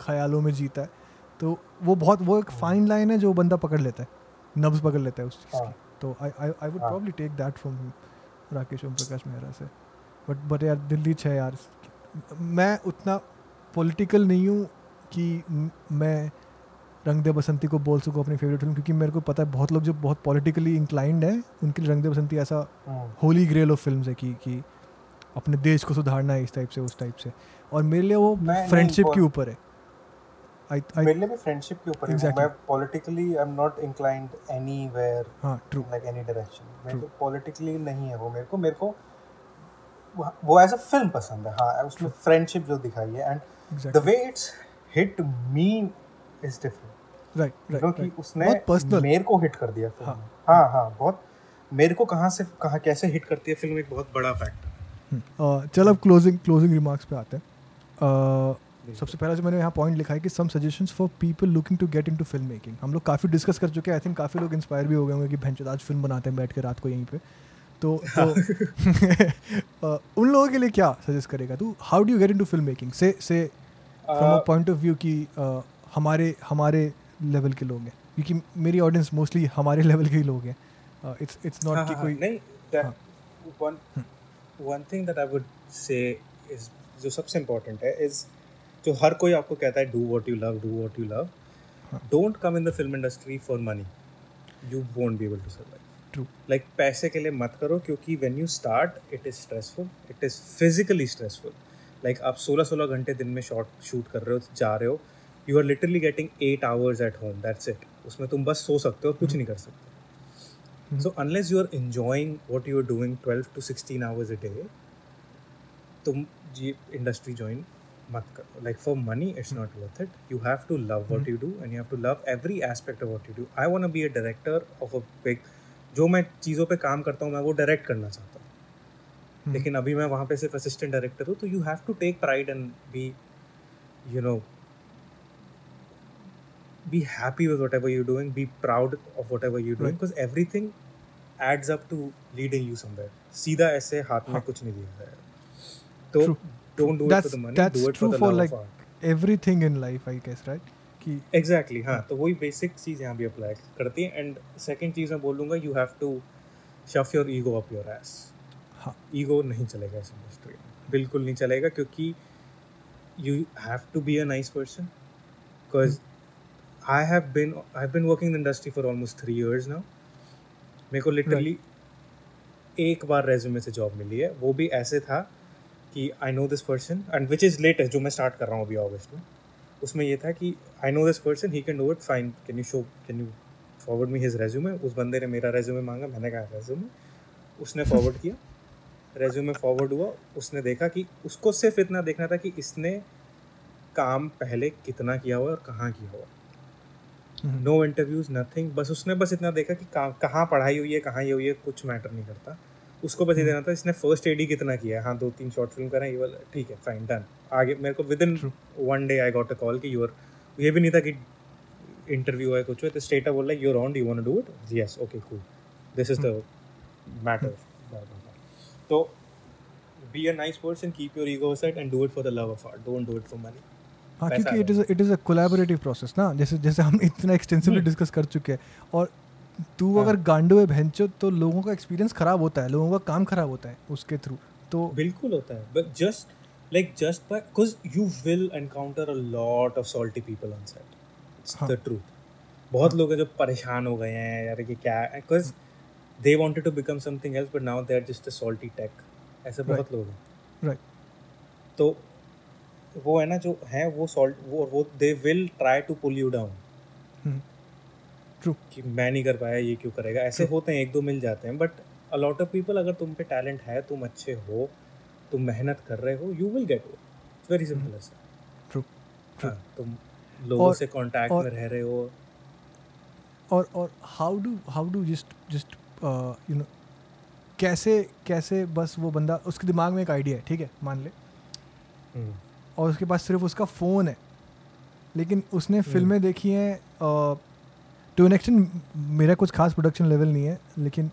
ख्यालों में जीता है, तो वो एक फाइन लाइन है जो बंदा पकड़ लेता है, नब्ज पकड़ लेता है उस चीज़ की। तो I would probably take that from Rakesh Om Prakash Mehra से। बट यार दिल्ली 6 यार, मैं उतना पॉलिटिकल नहीं हूँ कि मैं रंग दे बसंती को बोल सकूँ अपनी फेवरेट फिल्म, क्योंकि मेरे को पता है बहुत लोग जो बहुत पॉलिटिकली इंक्लाइंड हैं उनके लिए रंग दे बसंती ऐसा होली ग्रेल ऑफ फिल्म है कि अपने देश को सुधारना है इस टाइप से उस टाइप से, और मेरे लिए वो फ्रेंडशिप के ऊपर है। मेरे लिए भी फ्रेंडशिप के ऊपर है। मैं politically I am not inclined anywhere, हां ट्रू, लाइक एनी डायरेक्शन मेरे को पॉलिटिकली नहीं है वो। मेरे को वो एज अ फिल्म पसंद है। हां, उसमें फ्रेंडशिप जो दिखाई है and the way it's hit me is different, right, क्योंकि उसने मेरे को हिट कर दिया फिल्म। हां हां, बहुत मेरे को कहां से कहां कैसे हिट करती है फिल्म, एक बहुत बड़ा फैक्टर है। चलो अब क्लोजिंग रिमार्क्स पे आते हैं। सबसे पहला जो मैंने यहाँ पॉइंट लिखा है कि some suggestions for people looking to get into film making. हम लोग काफ़ी डिस्कस कर चुके हैं, आई थिंक काफ़ी लोग इंस्पायर भी हो गए होंगे कि भैंचोद आज फिल्म बनाते हैं बैठ के रात को यहीं पे, तो उन लोगों के लिए क्या सजेस्ट करेगा तू? How do you get into film making से from a point of view कि हमारे लेवल के लोग हैं, क्योंकि मेरी ऑडियंस मोस्टली हमारे लेवल के ही लोग हैं। इट्स नॉट कि कोई नहीं। One thing that I would say is जो सबसे इम्पोर्टेंट है, इज जो हर कोई आपको कहता है do what you love Don't come in the film industry for money. You won't be able to survive. True. Like पैसे के लिए मत करो क्योंकि when you start, it is stressful. It is physically stressful. Like आप 16-16 घंटे दिन में शूट कर रहे हो, जा रहे हो. You are literally getting 8 hours at home. That's it. उसमें तुम बस सो सकते हो, कुछ नहीं कर सकते. So unless you are enjoying what you are doing 12 to 16 hours a day, तुम ये industry join मत करो. Like for money, it's not worth it. You have to love what you do and you have to love every aspect of what you do. I want to be a director of a big, जो मैं चीज़ों पे काम करता हूँ मैं वो डायरेक्ट करना चाहता हूँ, लेकिन अभी मैं वहाँ पे सिर्फ असिस्टेंट डायरेक्टर हूँ. तो you have to take pride and be happy with whatever you're doing, be proud of whatever you're doing, because everything adds up to leading you somewhere. सीधा ऐसे हाथ में कुछ नहीं दिया है. So don't do it for the money, do it for the love of art. That's true for everything in life, I guess, right? Exactly, हाँ. तो वही basic चीज़ यहाँ भी apply करती है. And second चीज़ मैं बोलूँगा, you have to shove your ego up your ass. हाँ. Ego नहीं चलेगा इस industry में, बिल्कुल नहीं चलेगा, क्योंकि you have to be a nice person, because I've been working in the industry for almost 3 years now. मेरे को literally एक बार resume से job मिली है, वो भी ऐसे था कि I know this person, and which is latest जो मैं start कर रहा हूँ अभी August में. उसमें ये था कि I know this person, he can do it, fine, can you forward me his resume. उस बंदे ने मेरा resume मांगा, मैंने कहा resume, उसने forward किया, resume forward हुआ, उसने देखा कि उसको सिर्फ इतना देखना था कि इसने काम पहले कितना किया हुआ और कहाँ किया हुआ. नो इंटरव्यूज़ नथिंग, बस उसने बस इतना देखा कि कहाँ पढ़ाई हुई है, कहाँ ये हुई है, कुछ मैटर नहीं करता उसको. बस ये देना था इसने फर्स्ट एडी कितना किया है. हाँ, 2-3 शॉर्ट फिल्म करें ये वाला, ठीक है, फाइन, डन, आगे. मेरे को within 1 day I got a call कि यूर, ये भी नहीं था कि इंटरव्यू है कुछ है, तो स्ट्रेट अप बोला you're on, you want to do it, yes, okay, cool, this is the matter. तो be a nice person, keep your ego aside and do it for the love of art, don't do it for money. हाँ, क्योंकि it is a collaborative process ना, जैसे जैसे हम इतना एक्सटेंसिवली डिस्कस कर चुके हैं. और तू अगर गांडो है भैंचो तो लोगों का एक्सपीरियंस ख़राब होता है, लोगों का काम ख़राब होता है उसके थ्रू. तो बिल्कुल होता है, but just bye, because you will encounter a lot of salty people on set, it's the truth. बहुत लोग हैं जो परेशान हो गए हैं यार कि क्या, because they wanted to become something else but now they are just a salty take. ऐसे बहुत लोग हैं, राइट. तो वो है ना जो है वो सॉल्ट, वो they will try to pull you down. True कि मैं नहीं कर पाया, ये क्यों करेगा, ऐसे होते हैं, 1-2 मिल जाते हैं, but a lot of people, अगर तुम पे टैलेंट है, तुम अच्छे हो, तुम मेहनत कर रहे हो, you will get it, very simple. True, तुम लोगों से कांटेक्ट में रह रहे हो. और how do just you know, कैसे बस वो बंदा, उसके दिमाग में एक आइडिया है, ठीक है, मान ले, और उसके पास सिर्फ उसका फ़ोन है, लेकिन उसने फिल्में देखी हैं. टू एन एक्सटेंट मेरा कुछ खास प्रोडक्शन लेवल नहीं है, लेकिन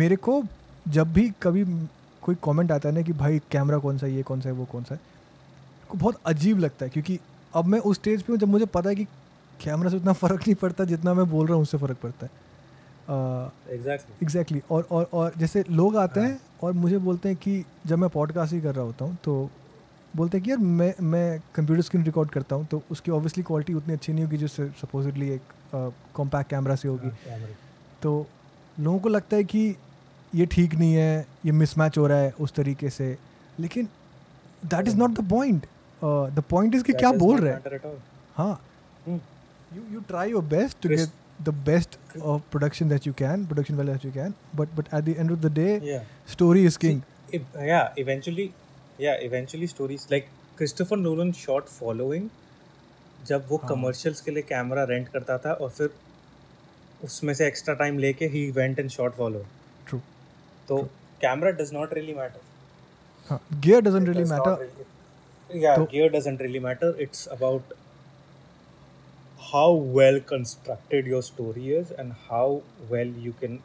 मेरे को जब भी कभी कोई कमेंट आता है ना कि भाई कैमरा कौन सा है, ये कौन सा है, वो कौन सा है, को बहुत अजीब लगता है, क्योंकि अब मैं उस स्टेज पे हूँ जब मुझे पता है कि कैमरा से उतना फ़र्क नहीं पड़ता जितना मैं बोल रहा हूँ उससे फ़र्क पड़ता है. एग्जैक्टली. और जैसे लोग आते हैं और मुझे बोलते हैं कि जब मैं पॉडकास्ट ही कर रहा होता हूँ तो बोलते हैं कि यार मैं कंप्यूटर स्क्रीन रिकॉर्ड करता हूँ, तो उसकी ऑब्वियसली क्वालिटी उतनी अच्छी नहीं होगी जो सपोजिटली एक कॉम्पैक्ट कैमरा से होगी. तो लोगों को लगता है कि ये ठीक नहीं है, ये मिसमैच हो रहा है उस तरीके से, लेकिन that is not the point. The point is कि क्या बोल रहा है. हाँ, you try your best to get the best of production that you can, production value that you can, but at the end of the day story is king. या eventually stories like Christopher Nolan shot Following, जब वो commercials के लिए कैमरा रेंट करता था और फिर उसमें से एक्स्ट्रा टाइम लेके he went and shot Following. True. तो camera does not really matter. हाँ, gear doesn't really matter. Yeah, gear doesn't really matter. It's about how well constructed your story is and how well you can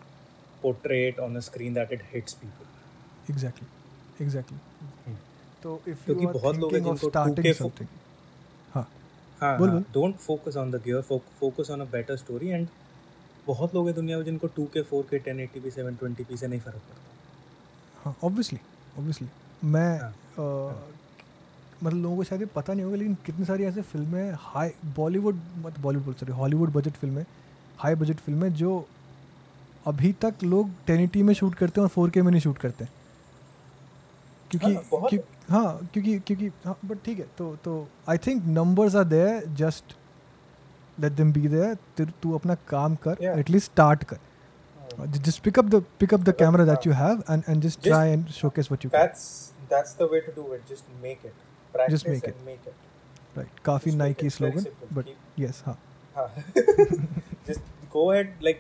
portray it on a screen that it hits people. Exactly. So if you are thinking of starting something, don't focus on the gear, focus on a better story. And बहुत लोग हैं दुनिया में जिनको 2K, 4K, 1080p, 720p से नहीं फर्क पड़ता. हाँ, obviously मैं मतलब लोगों को शायद ये पता नहीं होगा, लेकिन कितनी सारी ऐसे फिल्में high Bollywood Bollywood sorry Hollywood budget फिल्में, हाई बजट फिल्में जो अभी तक लोग 1080 में शूट करते हैं और 4K में नहीं शूट करते, क्योंकि हाँ क्योंकि हाँ बट ठीक है। तो I think numbers are there, just let them be there. तू अपना काम कर, एटलीस्ट स्टार्ट कर, just pick up the camera that you have and just try and showcase what you can. That's the way to do it. Just make it. Practice and make it. Right. Coffee Nike slogan, but yes, हाँ. Just go ahead, like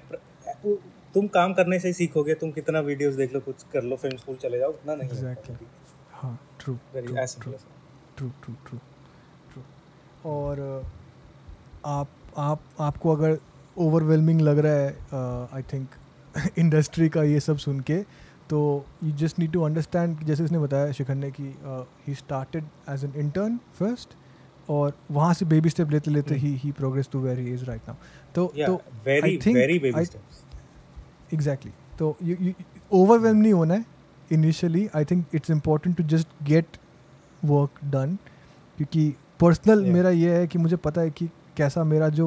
तुम काम करने से सीखोगे, तुम कितना videos देख लो, कुछ कर लो, film school चले जाओ, उतना नहीं. Exactly. हाँ. True. Very as simple. True. और आपको अगर overwhelming लग रहा है, I think इंडस्ट्री का ये सब सुन के, तो you just need to understand. जैसे उसने बताया शिखर ने कि he started as an intern first और वहाँ से बेबी स्टेप लेते लेते he progress to where he is right now. तो आई थिंक एग्जैक्टली, तो यू ओवरवेलम नहीं होना है initially. I think it's important to just get work done, क्योंकि पर्सनल मेरा ये है कि मुझे पता है कि कैसा मेरा जो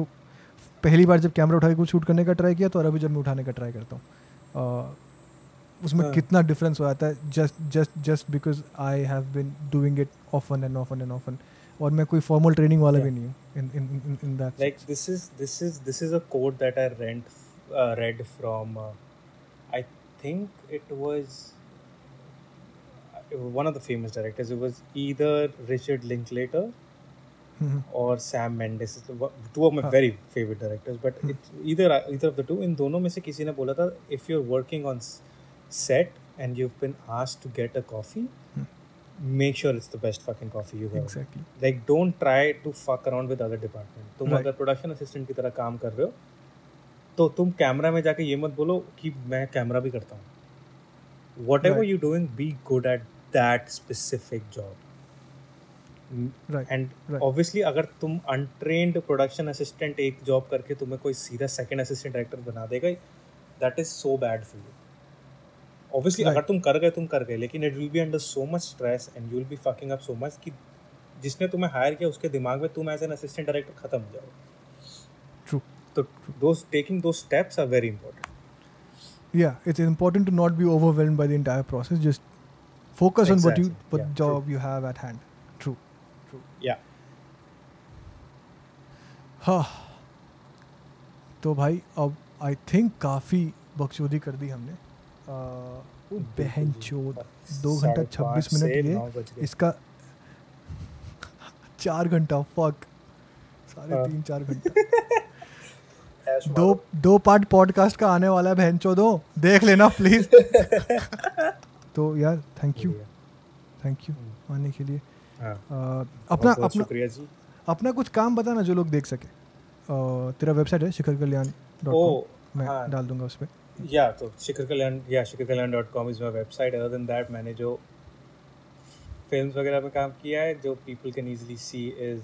पहली बार जब कैमरा उठा के कुछ शूट करने का ट्राई किया तो और अभी जब मैं उठाने का ट्राई करता हूँ उसमें कितना डिफरेंस हो जाता है। Just because I have been doing it often और मैं कोई फॉर्मल ट्रेनिंग वाला भी नहीं हूँ in that. Like this is a quote that I read from I think it was one of the famous directors, it was either Richard Linklater और Sam Mendes, two of my very favourite directors, but it's either of the two. इन दोनों में से किसी ने बोला था, if you are working on set and you have been asked to get a coffee, make sure it's the best fucking coffee you have. Exactly, like don't try to fuck around with other department. तुम अगर प्रोडक्शन असिस्टेंट की तरह काम कर रहे हो तो तुम कैमरा में जाके ये मत बोलो कि मैं कैमरा भी करता हूँ। Whatever you doing, be good at that specific job. And obviously अगर तुम अनट्रेंड प्रोडक्शन असिस्टेंट एक जॉब करके तुम्हें कोई सीधा सेकंड असिस्टेंट डायरेक्टर बना देगा, that is so bad for you. Obviously अगर तुम कर गए, लेकिन it will be under so much stress and you will be fucking up so much कि जिसने तुम्हें हायर किया उसके दिमाग में तुम एज एन असिस्टेंट डायरेक्टर खत्म हो जाओगे। ट्रू। तो those taking those steps are very important. Yeah, it's important to not be overwhelmed by the entire process, just focus on what you job you have at hand. True. Yeah. हाँ, तो भाई अब आई थिंक काफ़ी बकचोदी कर दी हमने। बहन चोद 2 घंटा 26 मिनट लिए, इसका 4 घंटा फक 3-4 घंटा दो पार्ट पॉडकास्ट का आने वाला है। बहन चोदो देख लेना प्लीज़। तो यार थैंक यू आने के लिए। अपना कुछ काम बताना जो लोग देख सके। तेरा वेबसाइट है शिखर कल्याण .com, मैं डाल दूंगा उस पे। या तो shikarkalyan.com is my website. Other than that मैंने जो फिल्म्स वगैरह में काम किया है, जो people can easily see, is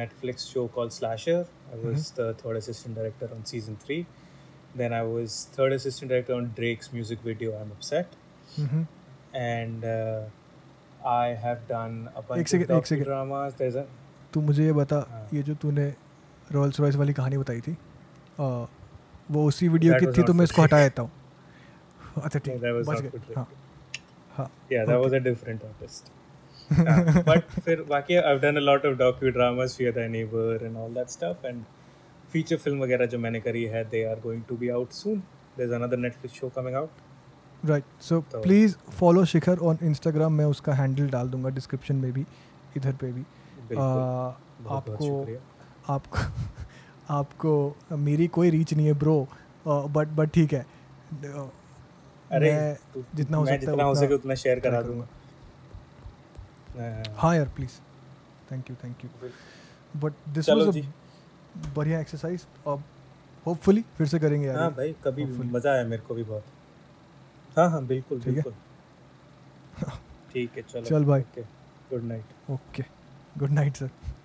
Netflix show called Slasher. I was the third assistant director on season 3, then I was third assistant director on Drake's music video I am upset, and I have done a bunch of docu dramas. There's a तू मुझे ये बता, ये जो तूने रोल्स रॉयस वाली कहानी बताई थी वो उसी वीडियो की थी, तो मैं इसको हटा देता हूँ। अच्छा ठीक है, बच गए। हाँ, yeah, that was a different artist. But फिर बाकी I've done a lot of docu dramas, Fear the Neighbor and all that stuff, and feature film वगैरह जो मैंने करी है, they are going to be out soon. There's another Netflix show coming out. Right, so please follow Shikhar on Instagram. मैं उसका हैंडल डाल दूंगा डिस्क्रिप्शन में भी, इधर पे भी। आपको मेरी कोई रीच नहीं है ब्रो, बट ठीक है। अरे जितना हो सके उतना शेयर करा दूंगा। हाँ यार please, thank you. But this was a बढ़िया एक्सरसाइज। अब होपफुली फिर से करेंगे यार। हाँ भाई, कभी मज़ा आया मेरे को भी बहुत। हाँ, बिल्कुल ठीक है। चलो, चल भाई, good night. Okay, good night sir.